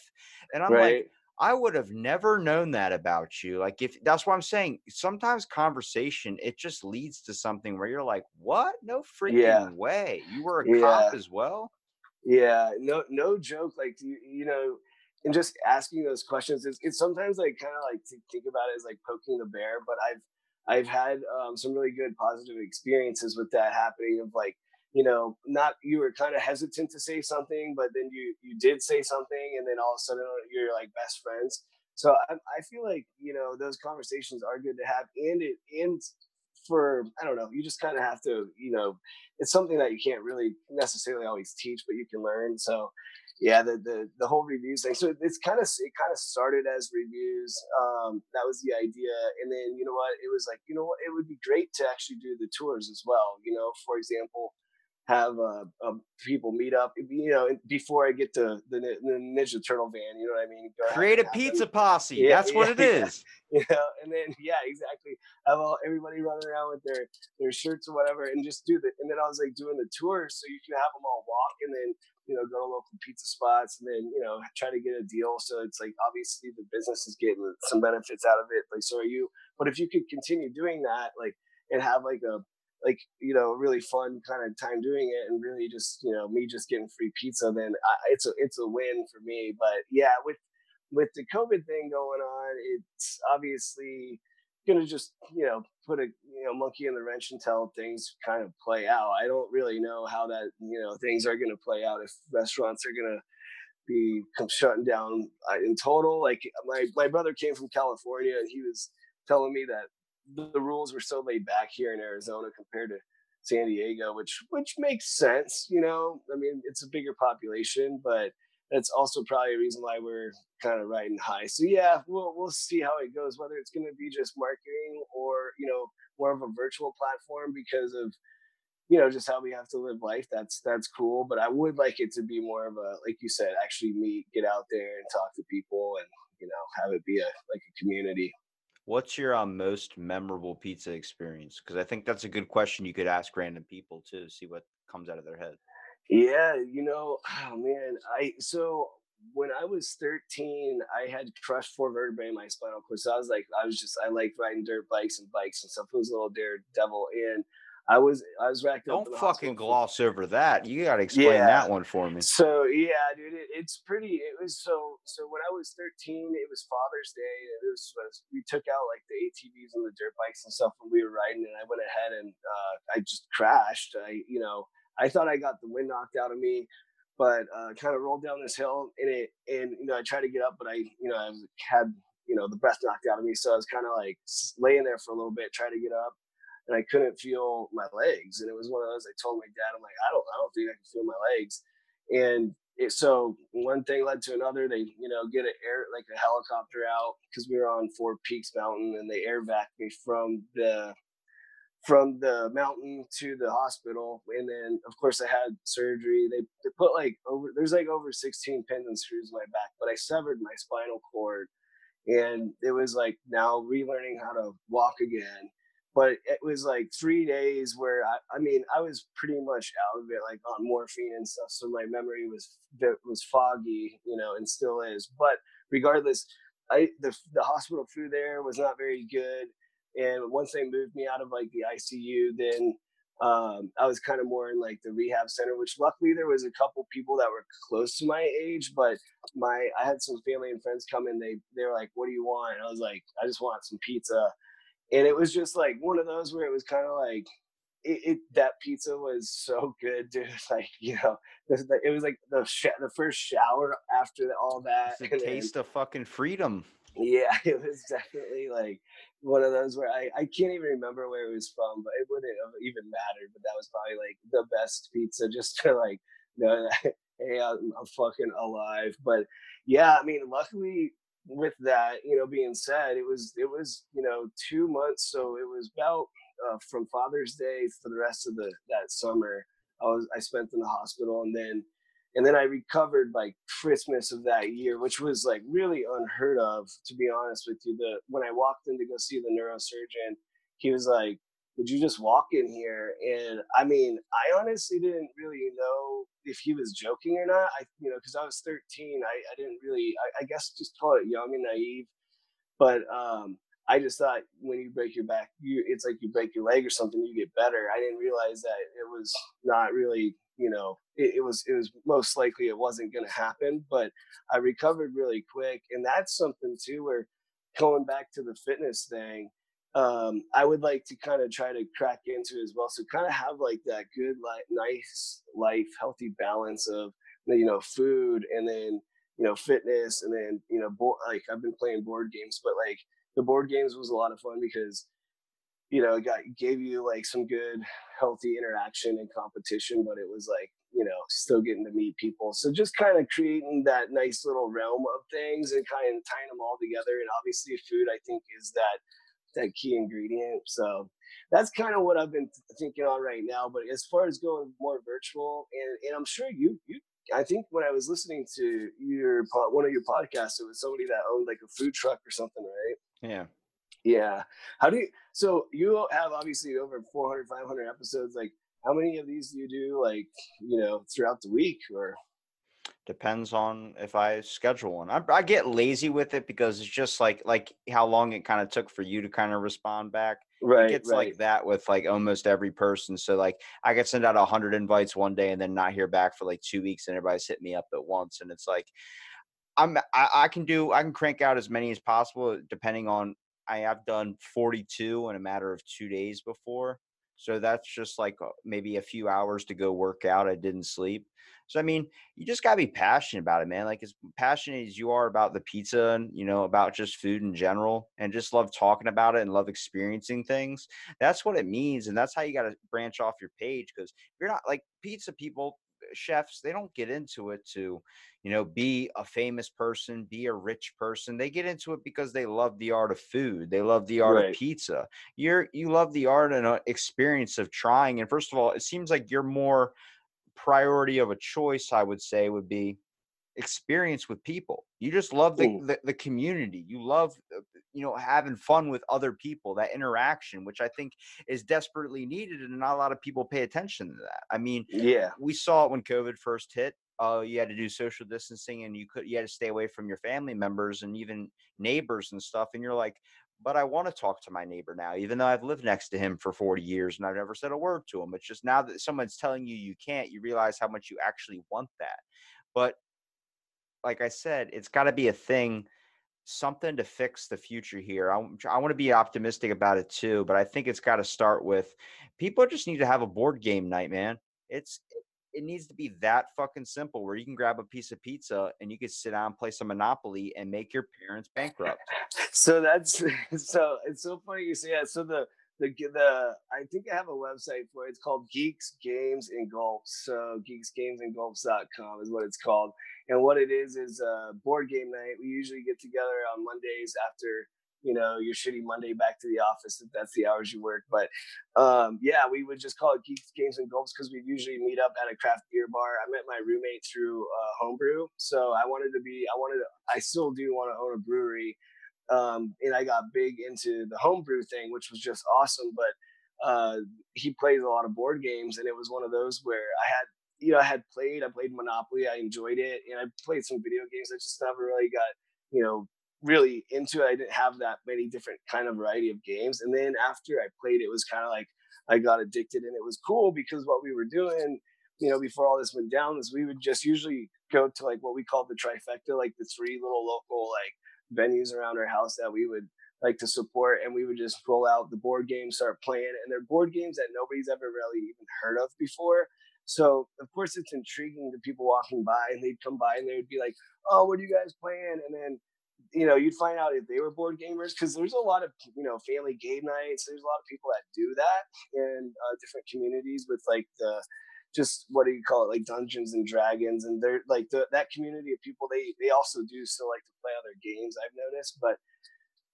And I'm right. like, I would have never known that about you. Like, if that's what I'm saying, sometimes conversation, it just leads to something where you're like, what? No freaking yeah. way. You were a yeah. cop as well. Yeah. No, no joke. Like, you, you know, and just asking those questions, it's, it's sometimes like kind of like to think about it as like poking the bear, but I've, I've had um, some really good positive experiences with that happening of like, you know, not, you were kind of hesitant to say something, but then you, you did say something, and then all of a sudden you're like best friends. So I, I feel like, you know, those conversations are good to have, and it, and for, I don't know, you just kind of have to, you know, it's something that you can't really necessarily always teach, but you can learn. So yeah, the, the, the whole reviews thing. So it's kind of, it kind of started as reviews. Um, that was the idea. And then, you know what, it was like, you know what, it would be great to actually do the tours as well. You know, for example, have uh, uh, people meet up, you know, before I get to the, the Ninja Turtle van, you know what I mean? Go Create a pizza them. posse. Yeah, That's yeah, what it yeah. is. You know, and then, yeah, exactly. Have all, everybody running around with their, their shirts or whatever, and just do the, and then I was like doing the tour, so you can have them all walk, and then, you know, go to local pizza spots, and then, you know, try to get a deal. So it's like, obviously the business is getting some benefits out of it. Like, so are you, but if you could continue doing that, like, and have like a, like, you know, really fun kind of time doing it, and really just, you know, me just getting free pizza, then I, it's a, it's a win for me. But yeah, with, with the COVID thing going on, it's obviously going to just, you know, put a, you know, monkey in the wrench until things kind of play out. I don't really know how that, you know, things are going to play out, if restaurants are going to be shutting down in total. Like my, my brother came from California, and he was telling me that the rules were so laid back here in Arizona compared to San Diego, which, which makes sense. You know, I mean, it's a bigger population, but that's also probably a reason why we're kind of riding high. So yeah, we'll, we'll see how it goes, whether it's going to be just marketing or, you know, more of a virtual platform because of, you know, just how we have to live life. That's, that's cool. But I would like it to be more of a, like you said, actually meet, get out there and talk to people, and, you know, have it be a, like a community. What's your um, most memorable pizza experience? Because I think that's a good question you could ask random people too, see what comes out of their head. Yeah, you know, oh man, I so when I was thirteen, I had crushed four vertebrae in my spinal cord. So I was like, I was just, I liked riding dirt bikes and bikes and stuff. It was a little daredevil, and I was, I was racked up. Don't fucking gloss over that. You got to explain yeah. that one for me. So yeah, dude, it, it's pretty, it was so, so when I was thirteen, it was Father's Day. It was, we took out like the A T Vs and the dirt bikes and stuff when we were riding, and I went ahead and uh, I just crashed. I, you know, I thought I got the wind knocked out of me, but uh, kind of rolled down this hill, and it, and, you know, I tried to get up, but I, you know, I was, had, you know, the breath knocked out of me. So I was kind of like laying there for a little bit, trying to get up. And I couldn't feel my legs. And it was one of those, I told my dad, I'm like, I don't, I don't think I can feel my legs. And it, so one thing led to another. They, you know, get an air, like a helicopter out, because we were on Four Peaks Mountain, and they air vac me from the, from the mountain to the hospital. And then of course I had surgery. They, they put like over, there's like over sixteen pins and screws in my back, but I severed my spinal cord, and it was like now relearning how to walk again. But it was like three days where I, I mean, I was pretty much out of it, like on morphine and stuff. So my memory was was foggy, you know, and still is. But regardless, I the the hospital flu there was not very good. And once they moved me out of like the I C U, then um, I was kind of more in like the rehab center, which luckily there was a couple people that were close to my age. But my I had some family and friends come in. They they were like, "What do you want?" And I was like, "I just want some pizza." And it was just like one of those where it was kind of like, it, it that pizza was so good, dude. Like, you know, it was like the sh- the first shower after all that. It's a and taste then, of fucking freedom. Yeah, it was definitely like one of those where I, I can't even remember where it was from, but it wouldn't have even mattered. But that was probably like the best pizza, just to like, you know, hey, I'm, I'm fucking alive. But yeah, I mean, luckily with that, you know, being said, it was, it was, you know, two months. So it was about uh, from Father's Day for the rest of the, that summer I was, I spent in the hospital, and then, and then I recovered by Christmas of that year, which was like really unheard of, to be honest with you. The, when I walked in to go see the neurosurgeon, he was like, would you just walk in here? And I mean, I honestly didn't really know if he was joking or not. I, you know, cause I was thirteen. I, I didn't really, I, I guess just call it young and naive, but, um, I just thought when you break your back, you, it's like you break your leg or something, you get better. I didn't realize that it was not really, you know, it, it was, it was most likely it wasn't going to happen, but I recovered really quick. And that's something too, where going back to the fitness thing, um, I would like to kind of try to crack into as well. So kind of have like that good, like nice life, healthy balance of, you know, food and then, you know, fitness and then, you know, bo- like I've been playing board games, but like the board games was a lot of fun because, you know, it got, gave you like some good healthy interaction and competition, but it was like, you know, still getting to meet people. So just kind of creating that nice little realm of things and kind of tying them all together. And obviously food, I think, is that, that key ingredient. So that's kind of what I've been thinking on right now. But as far as going more virtual, and, and I'm sure you, you, I think when I was listening to your, one of your podcasts, it was somebody that owned like a food truck or something, right? Yeah. Yeah. How do you, so you have obviously over four hundred, five hundred episodes. Like how many of these do you do like, you know, throughout the week or? Depends on if I schedule one. I, I get lazy with it because it's just like, like how long it kind of took for you to kind of respond back. Right. It's right. Like that with like almost every person. So like I could send out a hundred invites one day and then not hear back for like two weeks and everybody's hitting me up at once. And it's like, I'm, I, I can do, I can crank out as many as possible depending on, I have done forty-two in a matter of two days before. So that's just like maybe a few hours to go work out. I didn't sleep. So, I mean, you just got to be passionate about it, man. Like as passionate as you are about the pizza and, you know, about just food in general and just love talking about it and love experiencing things. That's what it means. And that's how you got to branch off your page, because you're not like pizza people, chefs, they don't get into it to, you know, be a famous person, be a rich person. They get into it because they love the art of food. They love the art right. of pizza. You're, you love the art and experience of trying. And first of all, it seems like your more priority of a choice, I would say, would be experience with people. You just love the, the, the community. You love, you know, having fun with other people, that interaction, which I think is desperately needed. And not a lot of people pay attention to that. I mean, yeah, we saw it when COVID first hit. Uh, you had to do social distancing and you could, you had to stay away from your family members and even neighbors and stuff. And you're like, but I want to talk to my neighbor now, even though I've lived next to him for forty years and I've never said a word to him. It's just now that someone's telling you you can't, you realize how much you actually want that. But like I said, it's got to be a thing, something to fix the future here. I, I want to be optimistic about it too, but I think it's got to start with people just need to have a board game night, man. It's it needs to be that fucking simple where you can grab a piece of pizza and you can sit down and play some Monopoly and make your parents bankrupt. So that's, so it's so funny you say that. So the, the, the, I think I have a website for it. It's called Geeks, Games, and Golf. So geeks games and golf dot com is what it's called. And what it is, is a board game night. We usually get together on Mondays after, you know, your shitty Monday back to the office, if that's the hours you work. But um, yeah, we would just call it Geeks, Games, and Golfs because we'd usually meet up at a craft beer bar. I met my roommate through uh, homebrew. So I wanted to be, I wanted to, I still do want to own a brewery. Um, and I got big into the homebrew thing, which was just awesome. But uh, he plays a lot of board games. And it was one of those where I had, you know, I had played, I played Monopoly. I enjoyed it. And I played some video games. I just never really got, you know, really into it. I didn't have that many different kind of variety of games. And then after I played, it was kind of like I got addicted, and it was cool because what we were doing, you know, before all this went down is we would just usually go to like what we called the trifecta, like the three little local like venues around our house that we would like to support. And we would just roll out the board games, start playing, and they're board games that nobody's ever really even heard of before. So, of course, it's intriguing to people walking by, and they'd come by and they would be like, oh, what are you guys playing? And then, you know, you'd find out if they were board gamers, because there's a lot of, you know, family game nights. There's a lot of people that do that in uh, different communities with like the just, what do you call it, like Dungeons and Dragons, and they're like the, that community of people, they they also do still like to play other games, I've noticed, but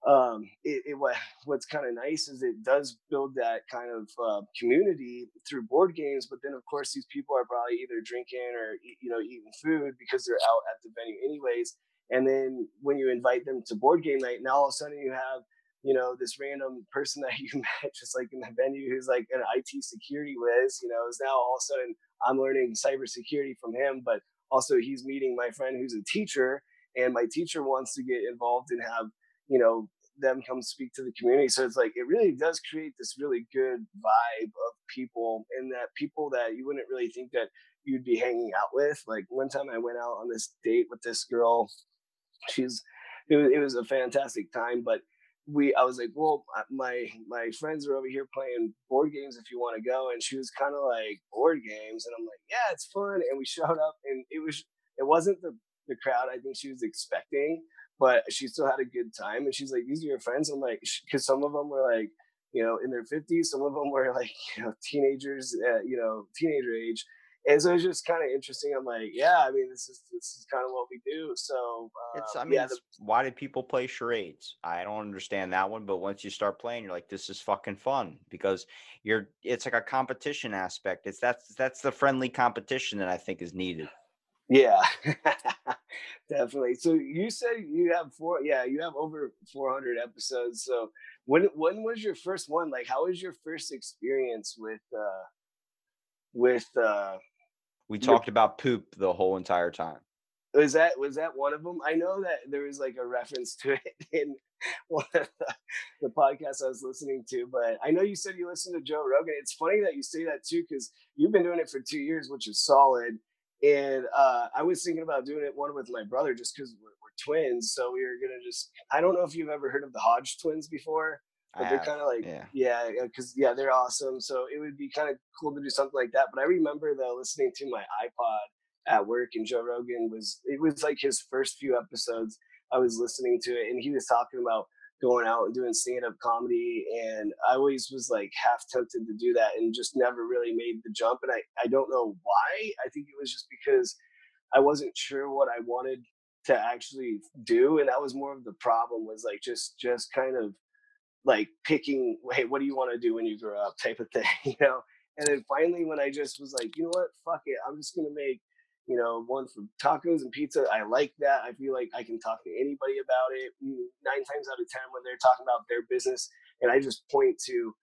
um it, it what what's kind of nice is it does build that kind of uh, community through board games. But then of course these people are probably either drinking or you know eating food because they're out at the venue anyways, and then when you invite them to board game night, now all of a sudden you have you know this random person that you met just like in the venue who's like an I T security whiz, you know is now all of a sudden I'm learning cybersecurity from him, but also he's meeting my friend who's a teacher, and my teacher wants to get involved and have you know, them come speak to the community. So it's like, it really does create this really good vibe of people, and that people that you wouldn't really think that you'd be hanging out with. Like one time I went out on this date with this girl, she's, it was, it was a fantastic time, but we, I was like, well, my, my friends are over here playing board games if you want to go. And she was kind of like, board games. And I'm like, yeah, it's fun. And we showed up, and it was, it wasn't the, the crowd I think she was expecting, but she still had a good time. And she's like, these are your friends? I'm like, because some of them were like, you know, in their fifties. Some of them were like, you know, teenagers, uh, you know, teenager age. And so it's just kind of interesting. I'm like, yeah, I mean, this is this is kind of what we do. So um, it's, I mean, yeah, the- it's, why did people play charades? I don't understand that one. But once you start playing, you're like, this is fucking fun, because you're, it's like a competition aspect. It's that's that's the friendly competition that I think is needed. Yeah, definitely. So you said you have four, yeah, you have over four hundred episodes. So when, when was your first one? Like, how was your first experience with, uh, with, uh, we talked your, about poop the whole entire time. Was that, was that one of them? I know that there was like a reference to it in one of the, the podcasts I was listening to, but I know you said you listened to Joe Rogan. It's funny that you say that too, because you've been doing it for two years, which is solid. And uh, I was thinking about doing it one with my brother, just because we're, we're twins. So we were going to just, I don't know if you've ever heard of the Hodge twins before, but I they're kind of like, yeah, because yeah, yeah, they're awesome. So it would be kind of cool to do something like that. But I remember though, listening to my iPod at work, and Joe Rogan was, it was like his first few episodes I was listening to it. And he was talking about going out and doing stand-up comedy. And I always was like half tempted to do that and just never really made the jump. And I, I don't know why. I think it was just because I wasn't sure what I wanted to actually do. And that was more of the problem, was like just just kind of like picking, hey, what do you want to do when you grow up type of thing, you know? And then finally when I just was like, you know what, fuck it, I'm just going to make, you know, one for tacos and pizza. I like that. I feel like I can talk to anybody about it. Nine times out of ten when they're talking about their business, and I just point to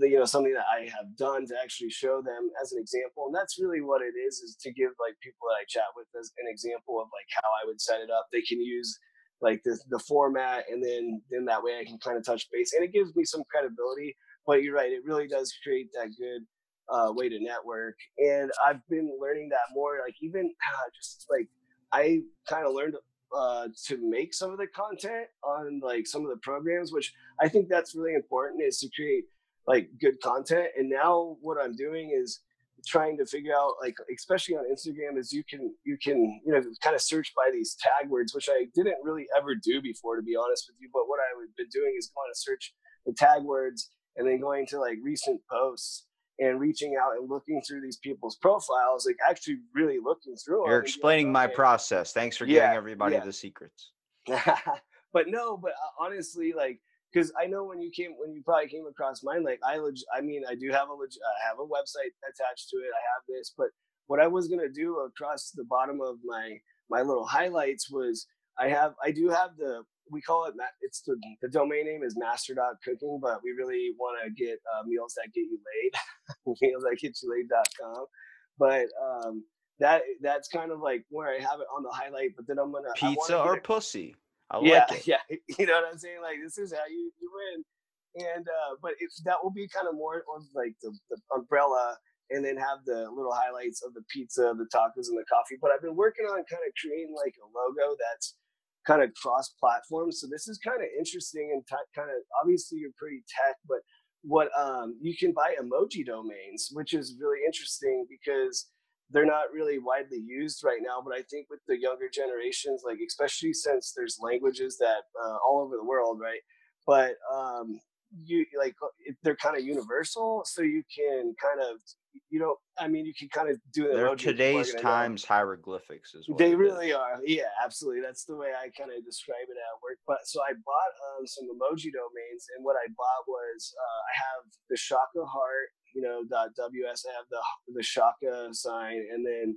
the, you know, something that I have done to actually show them as an example. And that's really what it is, is to give like people that I chat with as an example of like how I would set it up. They can use like the, the format, and then, then that way I can kind of touch base, and it gives me some credibility. But you're right. It really does create that good Uh, way to network. And I've been learning that more, like even uh, just like I kind of learned uh, to make some of the content on like some of the programs, which I think that's really important, is to create like good content. And now what I'm doing is trying to figure out, like especially on Instagram, is you can you can you know kind of search by these tag words, which I didn't really ever do before, to be honest with you. But what I've been doing is going to search the tag words and then going to like recent posts and reaching out and looking through these people's profiles, like actually really looking through. You're explaining my process. Thanks for giving everybody the secrets. But no, but honestly, like, because I know when you came, when you probably came across mine, like I, leg- I mean, I do have a, leg- I have a website attached to it. I have this, but what I was gonna do across the bottom of my my little highlights was I have, I do have the, we call it, it's the, the domain name is master dot cooking, but we really want to get uh, meals that get you laid, meals that get you laid dot com. But um, that that's kind of like where I have it on the highlight. But then I'm going to pizza or it. pussy. I yeah, like it. Yeah. You know what I'm saying? Like, this is how you, you win. And, uh, but if that will be kind of more on like the, the umbrella, and then have the little highlights of the pizza, the tacos, and the coffee. But I've been working on kind of creating like a logo that's kind of cross-platform. So this is kind of interesting, and t- kind of, obviously you're pretty tech, but what um, you can buy emoji domains, which is really interesting because they're not really widely used right now. But I think with the younger generations, like especially since there's languages that uh, all over the world, right? But um, you like they're kind of universal, so you can kind of you know I mean you can kind of do it. They're today's times hieroglyphics as well. They really are. Yeah, absolutely. That's the way I kind of describe it at work. But so I bought um, some emoji domains, and what I bought was uh, I have the Shaka heart, you know, dot W S. I have the the Shaka sign, and then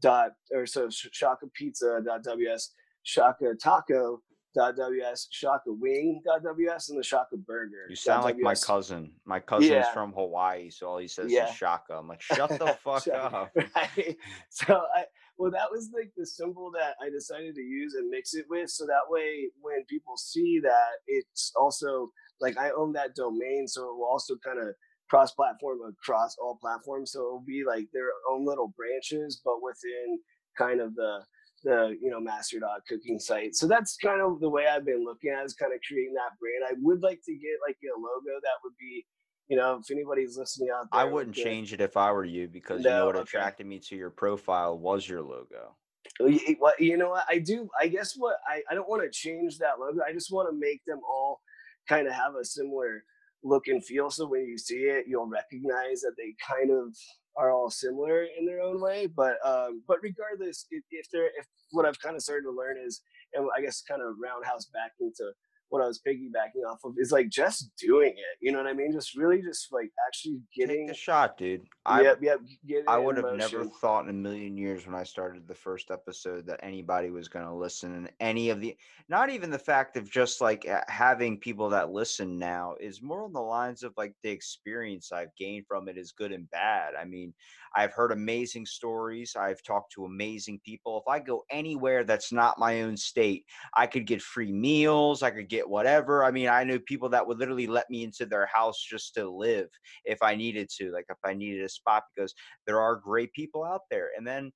dot or so Shaka pizza dot W S, Shaka taco dot W S, Shaka wing dot W S, and the Shaka burger. You sound like my cousin. My cousin's yeah. from Hawaii, so all he says yeah. is Shaka. I'm like, shut the fuck up. Right? So I well that was like the symbol that I decided to use and mix it with. So that way when people see that, it's also like I own that domain, so it will also kind of cross platform across all platforms. So it'll be like their own little branches, but within kind of the the, you know, master dot cooking site. So that's kind of the way I've been looking at is kind of creating that brand. I would like to get like a logo that would be, you know, if anybody's listening out there. I wouldn't like, change it if I were you, because no, you know what okay. attracted me to your profile was your logo. Well, you know what I do, I guess what I, I don't want to change that logo. I just want to make them all kind of have a similar look and feel. So when you see it, you'll recognize that they kind of are all similar in their own way. But um, but regardless, if, if they're if what I've kind of started to learn is, and I guess kind of roundhouse back into what I was piggybacking off of, is like just doing it. You know what I mean? Just really just like actually getting the shot, dude. I, yep, yep, get I would have never thought in a million years when I started the first episode that anybody was going to listen. And any of the, not even the fact of just like having people that listen now is more on the lines of like the experience I've gained from it is good and bad. I mean, I've heard amazing stories. I've talked to amazing people. If I go anywhere that's not my own state, I could get free meals. I could get whatever. I mean, I knew people that would literally let me into their house just to live if I needed to, like if I needed a spot, because there are great people out there. And then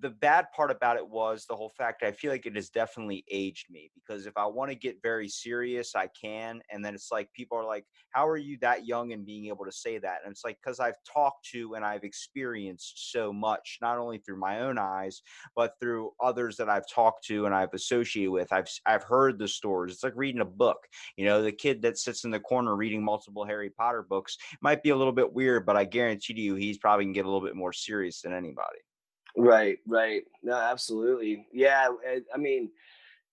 the bad part about it was the whole fact I feel like it has definitely aged me, because if I want to get very serious, I can. And then it's like people are like, how are you that young and being able to say that? And it's like, because I've talked to and I've experienced so much, not only through my own eyes, but through others that I've talked to and I've associated with. I've I've heard the stories. It's like reading a book. You know, the kid that sits in the corner reading multiple Harry Potter books might be a little bit weird, but I guarantee you he's probably going to get a little bit more serious than anybody. Right, right. No, absolutely. Yeah, I, I mean,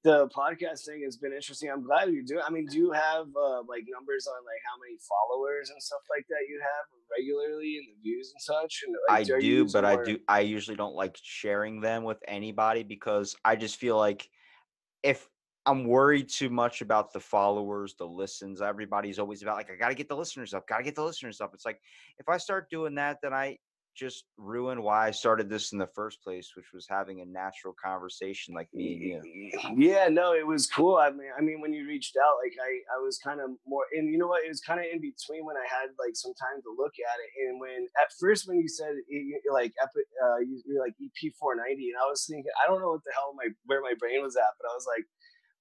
the podcast thing has been interesting. I'm glad you do. I mean, do you have uh, like numbers on like how many followers and stuff like that you have regularly, and the views and such? And like, I do, but more? I do. I usually don't like sharing them with anybody, because I just feel like if I'm worried too much about the followers, the listens. Everybody's always about like, I gotta get the listeners up. Gotta get the listeners up. It's like if I start doing that, then I. just ruin why I started this in the first place, which was having a natural conversation like me and you. Yeah, no, it was cool. I mean, I mean, when you reached out, like I, I was kind of more, and you know what, it was kind of in between when I had like some time to look at it. And when at first, when you said it, like, uh, you're like E P four ninety, and I was thinking, I don't know what the hell my where my brain was at, but I was like,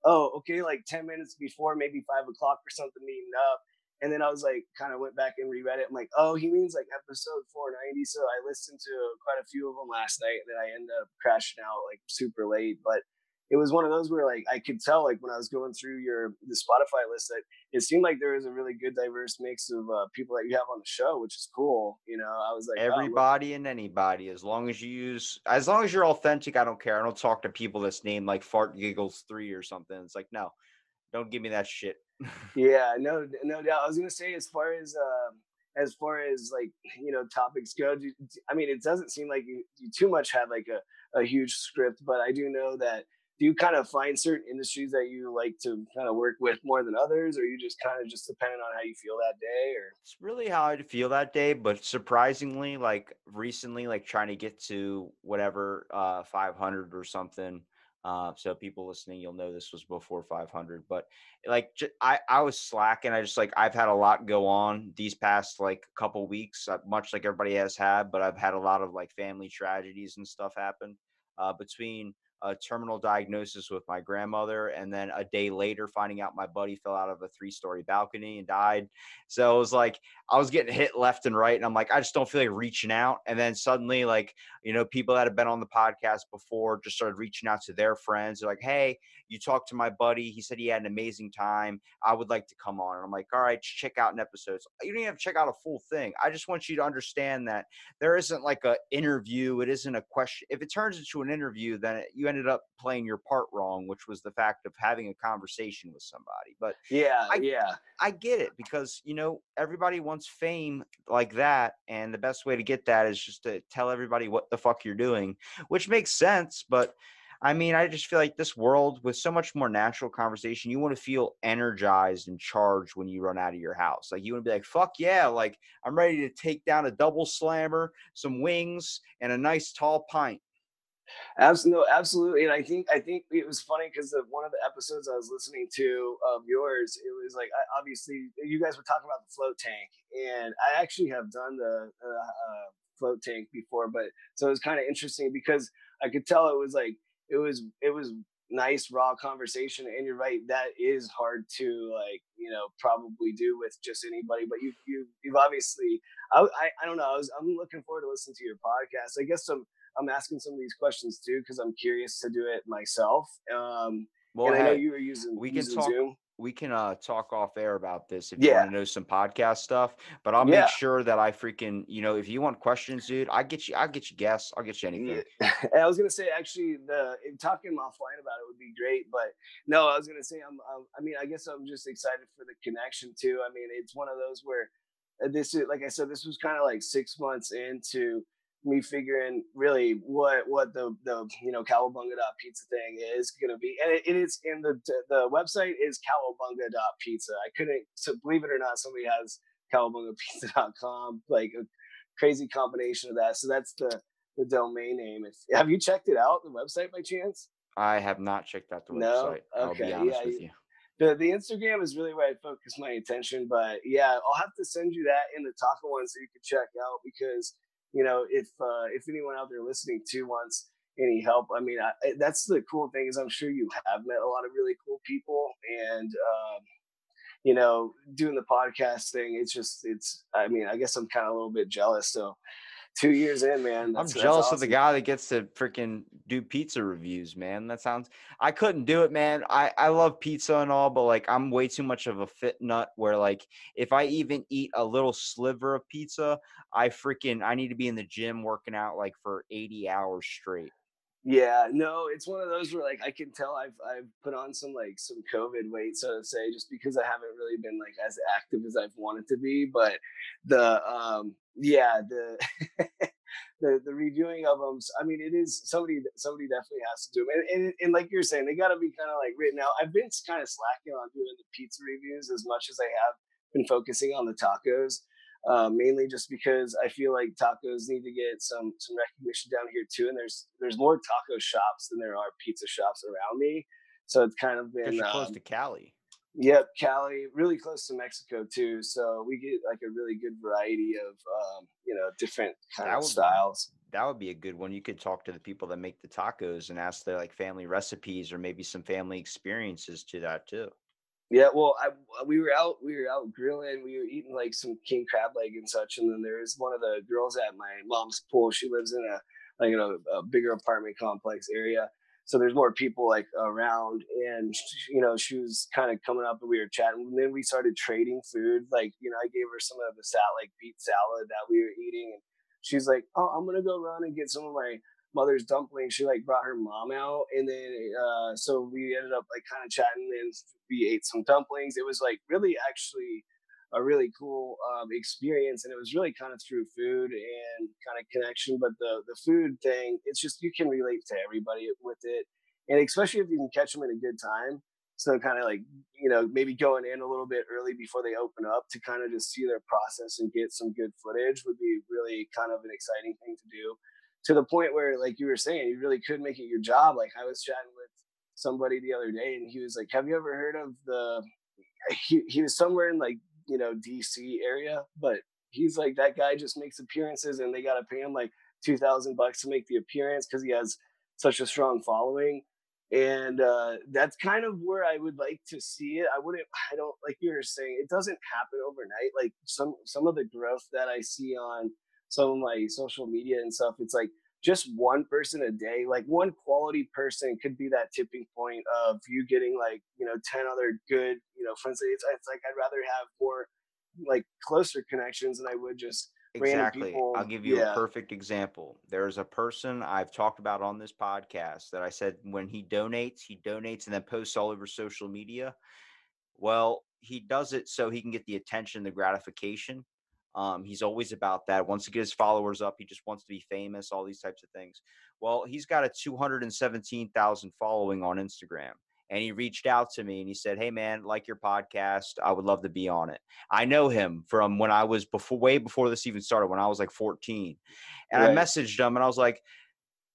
oh, okay, like ten minutes before, maybe five o'clock or something, meeting up. And then I was like, kind of went back and reread it. I'm like, oh, he means like episode four ninety. So I listened to quite a few of them last night, and then I ended up crashing out like super late. But it was one of those where like I could tell like when I was going through your the Spotify list that it seemed like there was a really good diverse mix of uh, people that you have on the show, which is cool. You know, I was like everybody oh, and anybody, as long as you use, as long as you're authentic, I don't care. I don't talk to people that's named like Fart Giggles three or something. It's like, no, don't give me that shit. Yeah, no, no doubt. I was gonna say, as far as uh, as far as like you know topics go, do, do, I mean, it doesn't seem like you, you too much have like a, a huge script, but I do know that do you kind of find certain industries that you like to kind of work with more than others, or you just kind of just depending on how you feel that day, or it's really how I feel that day. But surprisingly, like recently, like trying to get to whatever uh, five hundred or something. Uh, so people listening, you'll know this was before five hundred, but like, j- I, I was slacking. I just like, I've had a lot go on these past like couple weeks, uh, much like everybody has had, but I've had a lot of like family tragedies and stuff happen uh, between a terminal diagnosis with my grandmother. And then a day later, finding out my buddy fell out of a three-story balcony and died. So it was like, I was getting hit left and right. And I'm like, I just don't feel like reaching out. And then suddenly, like, you know, people that have been on the podcast before just started reaching out to their friends. They're like, hey, you talked to my buddy. He said he had an amazing time. I would like to come on. And I'm like, all right, check out an episode. So you don't even have to check out a full thing. I just want you to understand that there isn't like an interview. It isn't a question. If it turns into an interview, then it, you ended up playing your part wrong, which was the fact of having a conversation with somebody. But yeah, I, yeah, I get it, because, you know, everybody wants fame like that. And the best way to get that is just to tell everybody what the fuck you're doing, which makes sense. But I mean, I just feel like this world with so much more natural conversation, you want to feel energized and charged when you run out of your house. Like, you want to be like, fuck yeah, like I'm ready to take down a double slammer, some wings, and a nice tall pint. Absolutely, absolutely. And I think I think it was funny because of one of the episodes I was listening to of yours, it was like, I, obviously you guys were talking about the float tank, and I actually have done the uh, uh, float tank before, but so it was kind of interesting because I could tell it was like, it was it was nice raw conversation, and you're right, that is hard to, like, you know, probably do with just anybody. But you you you've obviously, I I, I don't know, I was, I'm looking forward to listening to your podcast. I guess I'm I'm asking some of these questions too because I'm curious to do it myself. Um, well, and hey, I know you were using we using can talk- Zoom. We can uh, talk off air about this if you yeah. want to know some podcast stuff, but I'll make yeah. sure that I freaking, you know, if you want questions, dude, I get you, I'll get you guests. I'll get you anything. Yeah. I was going to say, actually, the talking offline about it would be great, but no, I was going to say, I'm, I'm, I mean, I guess I'm just excited for the connection too. I mean, it's one of those where this is, like I said, this was kind of like six months into me figuring really what what the the you know Cowabunga.pizza thing is gonna be, and it, it is in the the website is Cowabunga.pizza. I couldn't, so believe it or not, somebody has Cowabunga pizza dot com, like a crazy combination of that. So that's the the domain name. If, have you checked it out, the website, by chance? I have not checked out the website. No? Okay. I'll be honest yeah, with you. The the Instagram is really where I focus my attention, but yeah, I'll have to send you that in the taco one so you can check out, because, you know, if uh, if anyone out there listening to wants any help, I mean, I, that's the cool thing is I'm sure you have met a lot of really cool people, and, um, you know, doing the podcast thing, it's just, it's, I mean, I guess I'm kind of a little bit jealous. So two years in, man. I'm jealous awesome. of the guy that gets to freaking do pizza reviews, man. That sounds, I couldn't do it, man. I, I love pizza and all, but like, I'm way too much of a fit nut where like, if I even eat a little sliver of pizza, I freaking, I need to be in the gym working out like for eighty hours straight. Yeah, no, it's one of those where like, I can tell I've, I've put on some, like some COVID weight, so to say, just because I haven't really been like as active as I've wanted to be, but the, um, yeah, the, the, the reviewing of them, I mean, it is somebody, somebody definitely has to do them. And, and, and like you're saying, they gotta be kind of like written out. I've been kind of slacking on doing the pizza reviews as much as I have been focusing on the tacos. Uh, mainly just because I feel like tacos need to get some some recognition down here too, and there's there's more taco shops than there are pizza shops around me, so it's kind of been um, close to Cali. Yep, Cali, really close to Mexico too, so we get like a really good variety of um, you know different kind that of would, styles. That would be a good one. You could talk to the people that make the tacos and ask their like family recipes or maybe some family experiences to that too. Yeah, well, I, we were out, we were out grilling. We were eating like some king crab leg and such. And then there is one of the girls at my mom's pool. She lives in a like you know a bigger apartment complex area, so there's more people like around. And you know she was kind of coming up, and we were chatting. And then we started trading food. Like you know, I gave her some of the salad, like beet salad that we were eating, and she's like, "Oh, I'm gonna go run and get some of my mother's dumplings." She like brought her mom out, and then uh so we ended up like kind of chatting, and we ate some dumplings. It was like really actually a really cool um experience, and it was really kind of through food and kind of connection. But the the food thing, it's just you can relate to everybody with it, and especially if you can catch them in a good time. So kind of like you know maybe going in a little bit early before they open up to kind of just see their process and get some good footage would be really kind of an exciting thing to do. To the point where, like you were saying, you really could make it your job. Like I was chatting with somebody the other day, and he was like, "Have you ever heard of the?" He he was somewhere in like you know D C area, but he's like, that guy just makes appearances, and they got to pay him like two thousand bucks to make the appearance because he has such a strong following. And uh, that's kind of where I would like to see it. I wouldn't, I don't, like you were saying, it doesn't happen overnight. Like some, some of the growth that I see on some of my social media and stuff, it's like just one person a day, like one quality person could be that tipping point of you getting like, you know, ten other good, you know, friends. It's, it's like, I'd rather have more like closer connections than I would just exactly. random people. I'll give you yeah. a perfect example. There's a person I've talked about on this podcast that I said, when he donates, he donates and then posts all over social media. Well, he does it so he can get the attention, the gratification. Um, he's always about that. Wants to get his followers up. He just wants to be famous, all these types of things. Well, he's got a two hundred seventeen thousand following on Instagram. And he reached out to me and he said, hey man, like your podcast. I would love to be on it. I know him from when I was before, way before this even started, when I was like fourteen. And right. I messaged him and I was like,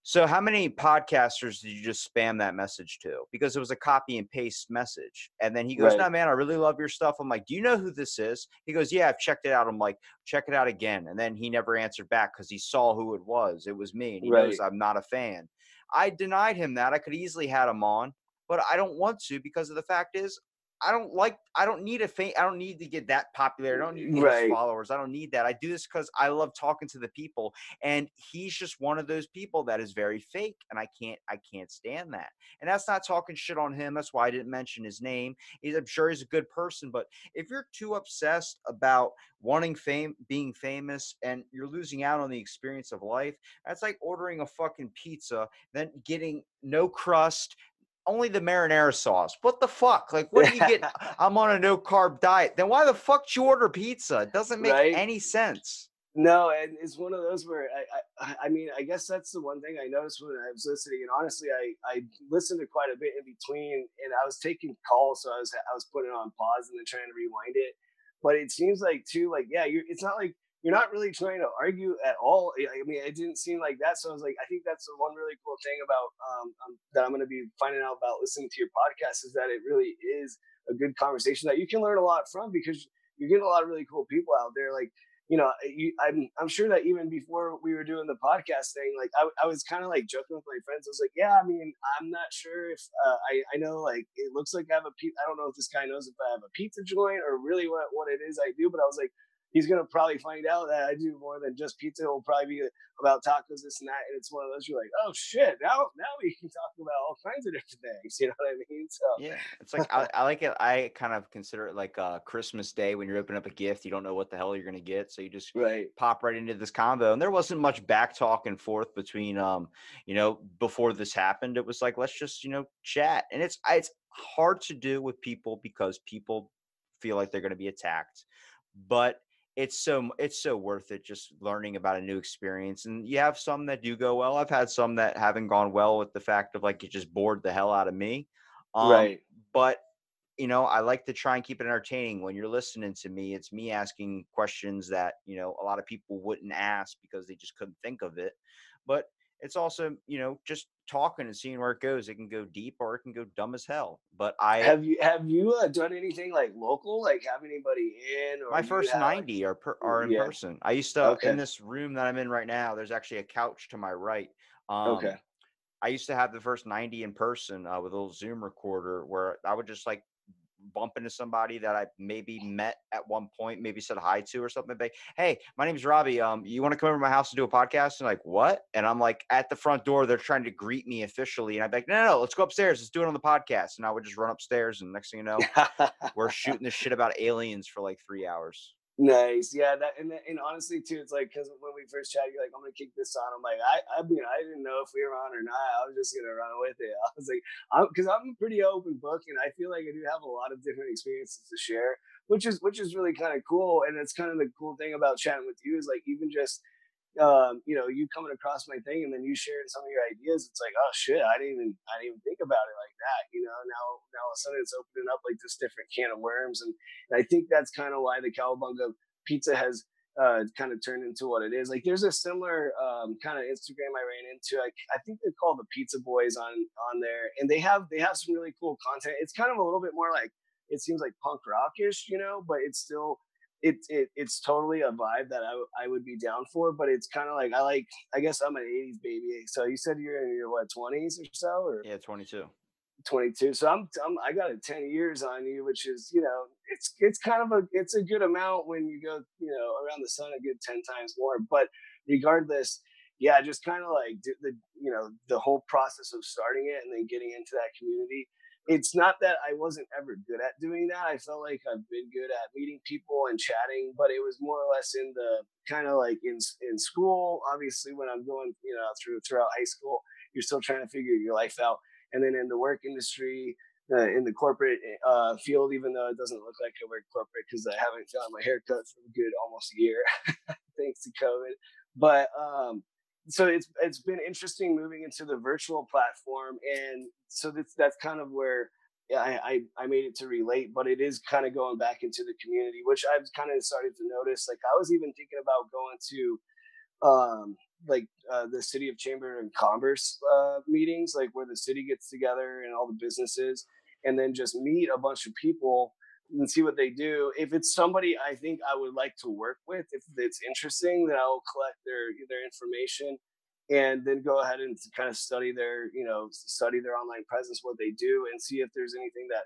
so how many podcasters did you just spam that message to? Because it was a copy and paste message. And then he goes, right. no, man, I really love your stuff. I'm like, do you know who this is? He goes, yeah, I've checked it out. I'm like, check it out again. And then he never answered back because he saw who it was. It was me. And he right. knows I'm not a fan. I denied him that. I could easily had him on, but I don't want to, because of the fact is I don't like, I don't need a fa- I don't need to get that popular. I don't need right. followers. I don't need that. I do this because I love talking to the people. And he's just one of those people that is very fake. And I can't, I can't stand that. And that's not talking shit on him. That's why I didn't mention his name. He's, I'm sure he's a good person, but if you're too obsessed about wanting fame, being famous, and you're losing out on the experience of life, that's like ordering a fucking pizza, then getting no crust, only the marinara sauce. What the fuck? Like, what do you get? I'm on a no carb diet. Then why the fuck did you order pizza? It doesn't make right? any sense. No. And it's one of those where I, I, I mean, I guess that's the one thing I noticed when I was listening. And honestly, I, I listened to quite a bit in between and I was taking calls. So I was, I was putting it on pause and then trying to rewind it. But it seems like too, like, yeah, you're, it's not like, you're not really trying to argue at all. I mean, it didn't seem like that. So I was like, I think that's the one really cool thing about um, um, that I'm going to be finding out about listening to your podcast is that it really is a good conversation that you can learn a lot from, because you're getting a lot of really cool people out there. Like, you know, you, I'm, I'm sure that even before we were doing the podcast thing, like I, I was kind of like joking with my friends. I was like, yeah, I mean, I'm not sure if uh, I, I know, like, it looks like I have a pizza. I don't know if this guy knows if I have a pizza joint or really what, what it is I do. But I was like, he's going to probably find out that I do more than just pizza. It'll probably be about tacos, this and that. And it's one of those, you're like, oh shit, now, now we can talk about all kinds of different things. You know what I mean? So yeah, it's like, I, I like it. I kind of consider it like uh Christmas Day when you're opening up a gift, you don't know what the hell you're going to get. So you just right. pop right into this combo. And there wasn't much back talk and forth between, um, you know, before this happened, it was like, let's just, you know, chat. And it's, it's hard to do with people because people feel like they're going to be attacked, but It's so it's so worth it just learning about a new experience. And you have some that do go well. I've had some that haven't gone well with the fact of like it just bored the hell out of me. Um, right. But, you know, I like to try and keep it entertaining. When you're listening to me, it's me asking questions that, you know, a lot of people wouldn't ask because they just couldn't think of it. But it's also, you know, just talking and seeing where it goes. It can go deep or it can go dumb as hell. But I have you have you uh, done anything like local, like have anybody in? Or my first have, ninety are per, are in yeah. person. I used to okay. in this room that I'm in right now. There's actually a couch to my right. Um, okay. I used to have the first ninety in person uh, with a little Zoom recorder where I would just like bump into somebody that I maybe met at one point, maybe said hi to or something. Like, hey, my name's Robbie. Um, you want to come over to my house and do a podcast? And like, what? And I'm like at the front door, they're trying to greet me officially. And I'm like, no, no, no, let's go upstairs. Let's do it on the podcast. And I would just run upstairs. And next thing you know, we're shooting this shit about aliens for like three hours. Nice. Yeah. That, and, and honestly too, it's like, cause when we first chatted, you're like, I'm going to kick this on. I'm like, I, I mean, I didn't know if we were on or not. I was just going to run with it. I was like, I'm, cause I'm a pretty open book and I feel like I do have a lot of different experiences to share, which is, which is really kind of cool. And that's kind of the cool thing about chatting with you is like, even just, um, you know, you coming across my thing and then you sharing some of your ideas. It's like, oh shit, I didn't even, I didn't even think about it like that. You know, now, now all of a sudden it's opening up like this different can of worms. And, and I think that's kind of why the Cowabunga pizza has uh, kind of turned into what it is. Like there's a similar um, kind of Instagram I ran into. I, I think they're called the Pizza Boys on, on there. And they have, they have some really cool content. It's kind of a little bit more like, it seems like punk rockish, you know, but it's still It's it, it's totally a vibe that I I would be down for, but it's kind of like I like I guess I'm an eighties baby. So you said you're in your what twenties or so, or yeah, twenty-two, twenty-two. So I'm, I'm I got a ten years on you, which is you know it's it's kind of a it's a good amount when you go you know around the sun a good ten times more. But regardless, yeah, just kind of like the you know the whole process of starting it and then getting into that community. It's not that I wasn't ever good at doing that. I felt like I've been good at meeting people and chatting, but it was more or less in the kind of like in in school. Obviously, when I'm going, you know, through throughout high school, you're still trying to figure your life out. And then in the work industry, uh, in the corporate uh, field, even though it doesn't look like I work corporate because I haven't gotten my haircut for a good almost a year thanks to COVID. But um, so it's it's been interesting moving into the virtual platform, and so that's that's kind of where I, I I made it to relate, but it is kind of going back into the community, which I've kind of started to notice. Like I was even thinking about going to um, like uh, the City of Chamber and Commerce uh, meetings, like where the city gets together and all the businesses, and then just meet a bunch of people and see what they do. If it's somebody I think I would like to work with, if it's interesting, then I'll collect their their information and then go ahead and kind of study their, you know, study their online presence, what they do, and see if there's anything that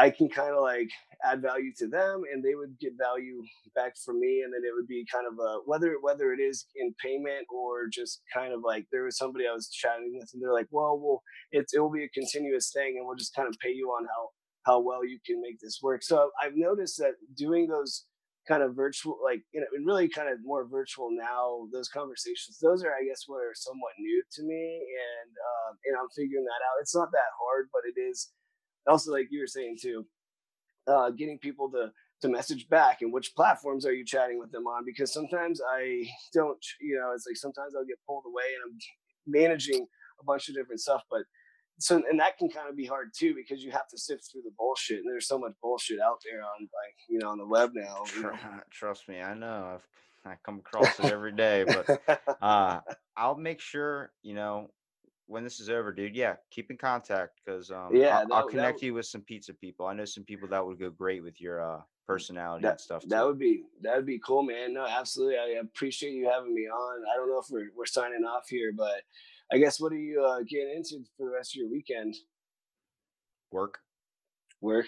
I can kind of like add value to them and they would get value back from me. And then it would be kind of a, whether, whether it is in payment or just kind of like, there was somebody I was chatting with and they're like, well, well, it's, it will be a continuous thing and we'll just kind of pay you on how, how well you can make this work. So I've noticed that doing those kind of virtual, like, you know, and really kind of more virtual now, those conversations, those are, I guess, what are somewhat new to me. And, um, and I'm figuring that out. It's not that hard, but it is also, like you were saying too, uh, getting people to, to message back and which platforms are you chatting with them on? Because sometimes I don't, you know, it's like, sometimes I'll get pulled away and I'm managing a bunch of different stuff, but so, and that can kind of be hard too, because you have to sift through the bullshit, and there's so much bullshit out there on, like, you know, on the web now. You know? Trust me, I know. I've I come across it every day, but uh, I'll make sure, you know, when this is over, dude. Yeah, keep in contact, because um, yeah, I'll, that, I'll connect would, you with some pizza people. I know some people that would go great with your uh, personality that, and stuff. Too. That would be that would be cool, man. No, absolutely. I appreciate you having me on. I don't know if we're we're signing off here, but. I guess, what are you uh, getting into for the rest of your weekend? Work. Work.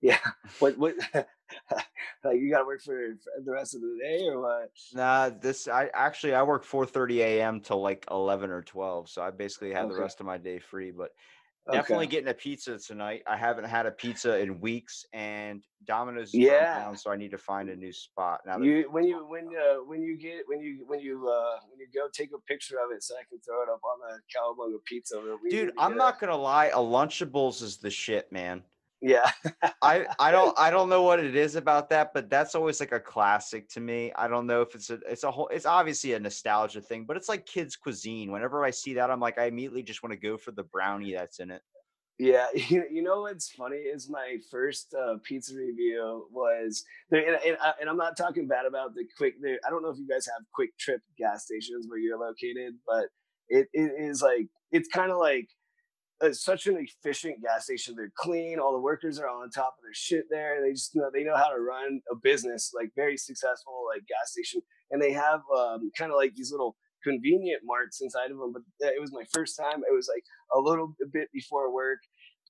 Yeah. What, what, like you got to work for, for the rest of the day or what? Nah, this, I actually, I work four thirty a.m. till like eleven or twelve. So I basically have okay. the rest of my day free, but definitely okay. getting a pizza tonight. I haven't had a pizza in weeks, and Domino's is yeah. down, so I need to find a new spot. Now that you, when you when uh, when you get when you when you uh, when you go, take a picture of it so I can throw it up on the Cowabunga.pizza. Dude, I'm not gonna lie, a Lunchables is the shit, man. Yeah, I I don't I don't know what it is about that, but that's always like a classic to me. I don't know if it's a it's a whole it's obviously a nostalgia thing, but it's like kids' cuisine. Whenever I see that, I'm like, I immediately just want to go for the brownie that's in it. Yeah, you, you know what's funny is my first uh, pizza review was, and, and, I, and I'm not talking bad about the quick. I don't know if you guys have Quick Trip gas stations where you're located, but it, it is like it's kind of like. It's such an efficient gas station. They're clean. All the workers are on top of their shit there. They just know, they know how to run a business, like very successful, like gas station. And they have um, kind of like these little convenient marts inside of them. But it was my first time. It was like a little bit before work.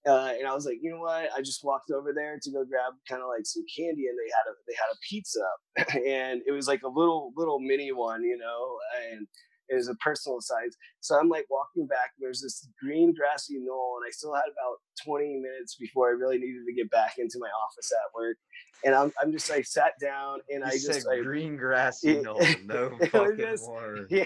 Uh, and I was like, you know what? I just walked over there to go grab kind of like some candy, and they had a, they had a pizza and it was like a little, little mini one, you know, and it was a personal size. So I'm like walking back, there's this green grassy knoll, and I still had about twenty minutes before I really needed to get back into my office at work. And I'm I'm just like sat down, and you I said just like green grassy knoll, no fucking just, word. Yeah,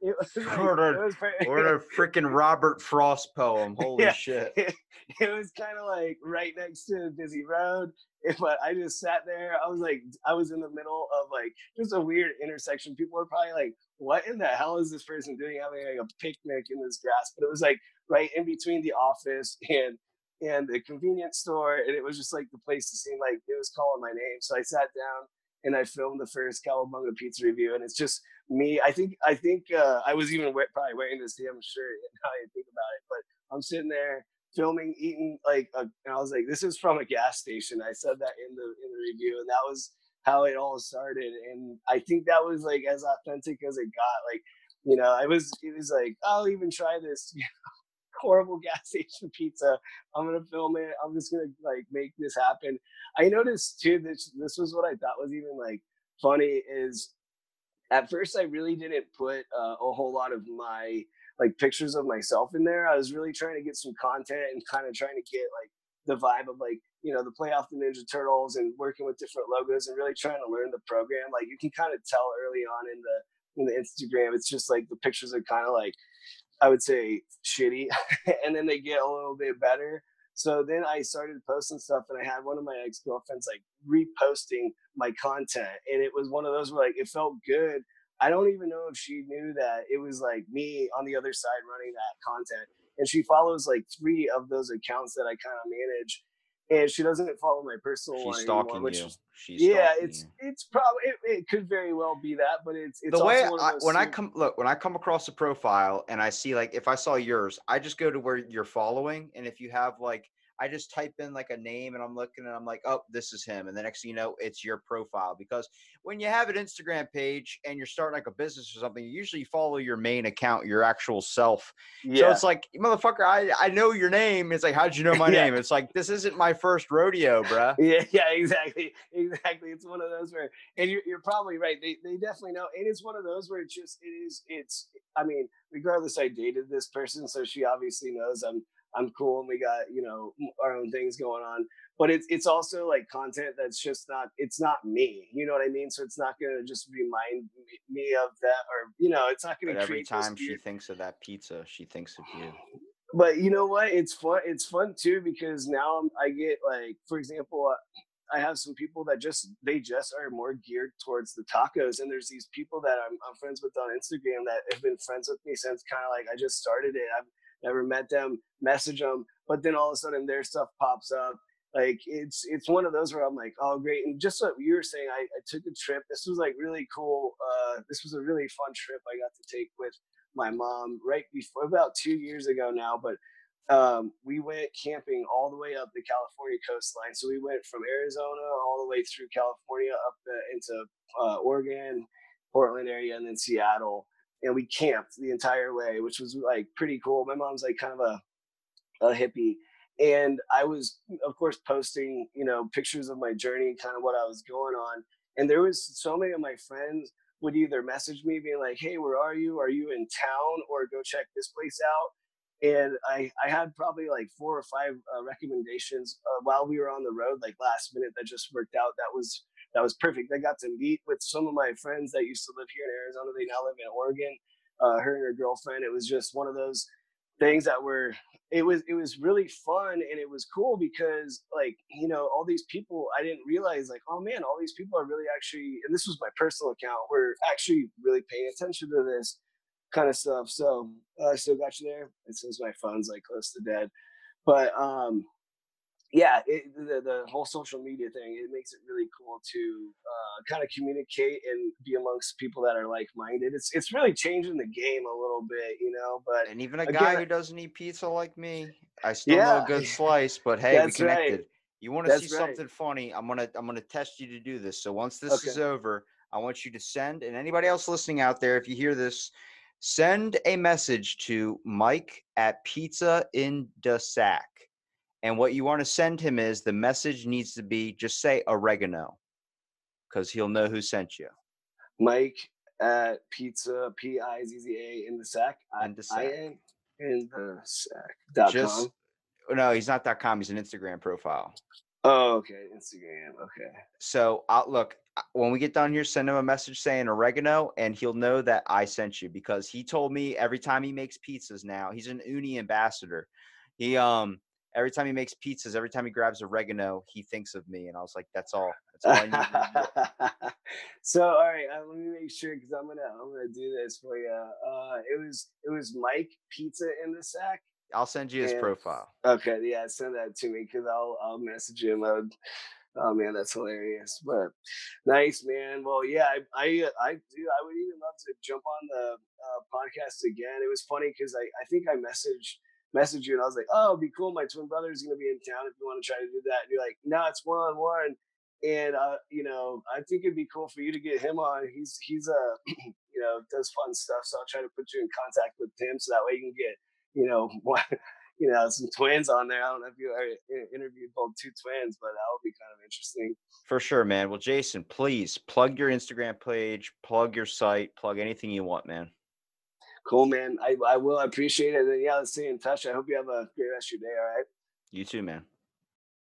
it was, like, order, it was pretty, order a freaking Robert Frost poem. Holy yeah, shit! It, it was kind of like right next to a busy road. But I just sat there. I was like, I was in the middle of like just a weird intersection. People were probably like, what in the hell is this person doing having like a picnic in this grass? But it was like right in between the office and and the convenience store. And it was just like the place to seem like it was calling my name. So I sat down and I filmed the first Cowabunga Pizza review. And it's just me. I think I think uh, I was even probably wearing this damn shirt now I think about it. But I'm sitting there filming, eating like, a, and I was like, "This is from a gas station." I said that in the in the review, and that was how it all started. And I think that was like as authentic as it got. Like, you know, I was, it was like, I'll even try this, you know, horrible gas station pizza. I'm going to film it. I'm just going to like make this happen. I noticed too, this, this was what I thought was even like funny is at first I really didn't put uh, a whole lot of my like pictures of myself in there. I was really trying to get some content and kind of trying to get like the vibe of like, you know, the play off the Ninja Turtles and working with different logos and really trying to learn the program. Like you can kind of tell early on in the, in the Instagram, it's just like the pictures are kind of like, I would say shitty, and then they get a little bit better. So then I started posting stuff, and I had one of my ex-girlfriends like reposting my content, and it was one of those where like it felt good. I don't even know if she knew that it was like me on the other side running that content. And she follows like three of those accounts that I kind of manage, and she doesn't follow my personal She's one anymore, stalking which you. Was, She's yeah, stalking it's you. It's probably it, it could very well be that, but it's it's the also way one I, of those when things. I come look when I come across a profile and I see like if I saw yours, I just go to where you're following, and if you have like I just type in like a name and I'm looking and I'm like, oh, this is him. And the next thing you know, it's your profile. Because when you have an Instagram page and you're starting like a business or something, you usually follow your main account, your actual self. Yeah. So it's like, motherfucker, I, I know your name. It's like, how'd you know my yeah. name? It's like, this isn't my first rodeo, bruh. yeah, yeah, exactly. Exactly. It's one of those where, and you're, you're probably right. They, they definitely know. And it's one of those where it's just, it is, it's, I mean, regardless, I dated this person. So she obviously knows I'm, I'm cool and we got, you know, our own things going on, but it's, it's also like content that's just not, it's not me, you know what I mean? So it's not going to just remind me of that, or, you know, it's not going to create every time she thinks of that pizza, she thinks of you. But you know what? It's fun. It's fun too, because now I'm, I get like, for example, I have some people that just, they just are more geared towards the tacos. And there's these people that I'm, I'm friends with on Instagram that have been friends with me since kind of like, I just started it. I've never met them, message them, but then all of a sudden their stuff pops up. Like it's it's one of those where I'm like, oh great. And just what you were saying, I, I took a trip. This was like really cool. Uh, this was a really fun trip I got to take with my mom right before, about two years ago now. But um, we went camping all the way up the California coastline. So we went from Arizona all the way through California up the, into uh, Oregon, Portland area, and then Seattle. And we camped the entire way, which was like pretty cool. My mom's like kind of a, a hippie. And I was, of course, posting, you know, pictures of my journey, kind of what I was going on. And there was so many of my friends would either message me being like, hey, where are you? Are you in town? Or go check this place out. And I, I had probably like four or five uh, recommendations uh, while we were on the road, like last minute, that just worked out. That was That was perfect. I got to meet with some of my friends that used to live here in Arizona. They now live in Oregon, uh, her and her girlfriend. It was just one of those things that were, it was, it was really fun. And it was cool because like, you know, all these people, I didn't realize like, oh man, all these people are really actually, and this was my personal account, were actually really paying attention to this kind of stuff. So I uh, still got you there. It says my phone's like close to dead, but, um, yeah, it, the, the whole social media thing, it makes it really cool to uh, kind of communicate and be amongst people that are like-minded. It's it's really changing the game a little bit, you know. But and even a guy again, who doesn't eat pizza like me, I still yeah. know a good slice. But hey, we connected. Right. You want to That's see right. something funny? I'm gonna I'm gonna test you to do this. So once this okay. is over, I want you to send. And anybody else listening out there, if you hear this, send a message to Mike at Pizza in the Sack. And what you want to send him is the message needs to be just say oregano, because he'll know who sent you. Mike at pizza, P I Z Z A in the sack. In the sack. I, in the sack. Dot just, com. No, he's not dot com. He's an Instagram profile. Oh, okay. Instagram. Okay. So I'll, look, when we get done here, send him a message saying oregano, and he'll know that I sent you, because he told me every time he makes pizzas now, he's an Uni ambassador. He, um, Every time he makes pizzas, every time he grabs oregano, he thinks of me. And I was like, that's all. That's all I need. So, all right, uh, let me make sure, because I'm gonna I'm gonna do this for you. Uh, it was it was Mike Pizza in the Sack. I'll send you his and, profile. Okay, yeah, send that to me, because I'll I'll message him. I'll, oh man, that's hilarious. But nice, man. Well, yeah, I I I do. I would even love to jump on the uh, podcast again. It was funny because I I think I messaged. message you and I was like, oh, it'd be cool, my twin brother's gonna be in town if you want to try to do that. And you're like, no, it's one on one. And, uh, you know, I think it'd be cool for you to get him on. He's, he's a, you know, does fun stuff. So I'll try to put you in contact with him so that way you can get, you know, one, you know, some twins on there. I don't know if you ever interviewed both two twins, but that would be kind of interesting. For sure, man. Well, Jason, please plug your Instagram page, plug your site, plug anything you want, man. Cool, man. I, I will. I appreciate it. And yeah, let's stay in touch. I hope you have a great rest of your day. All right. You too, man.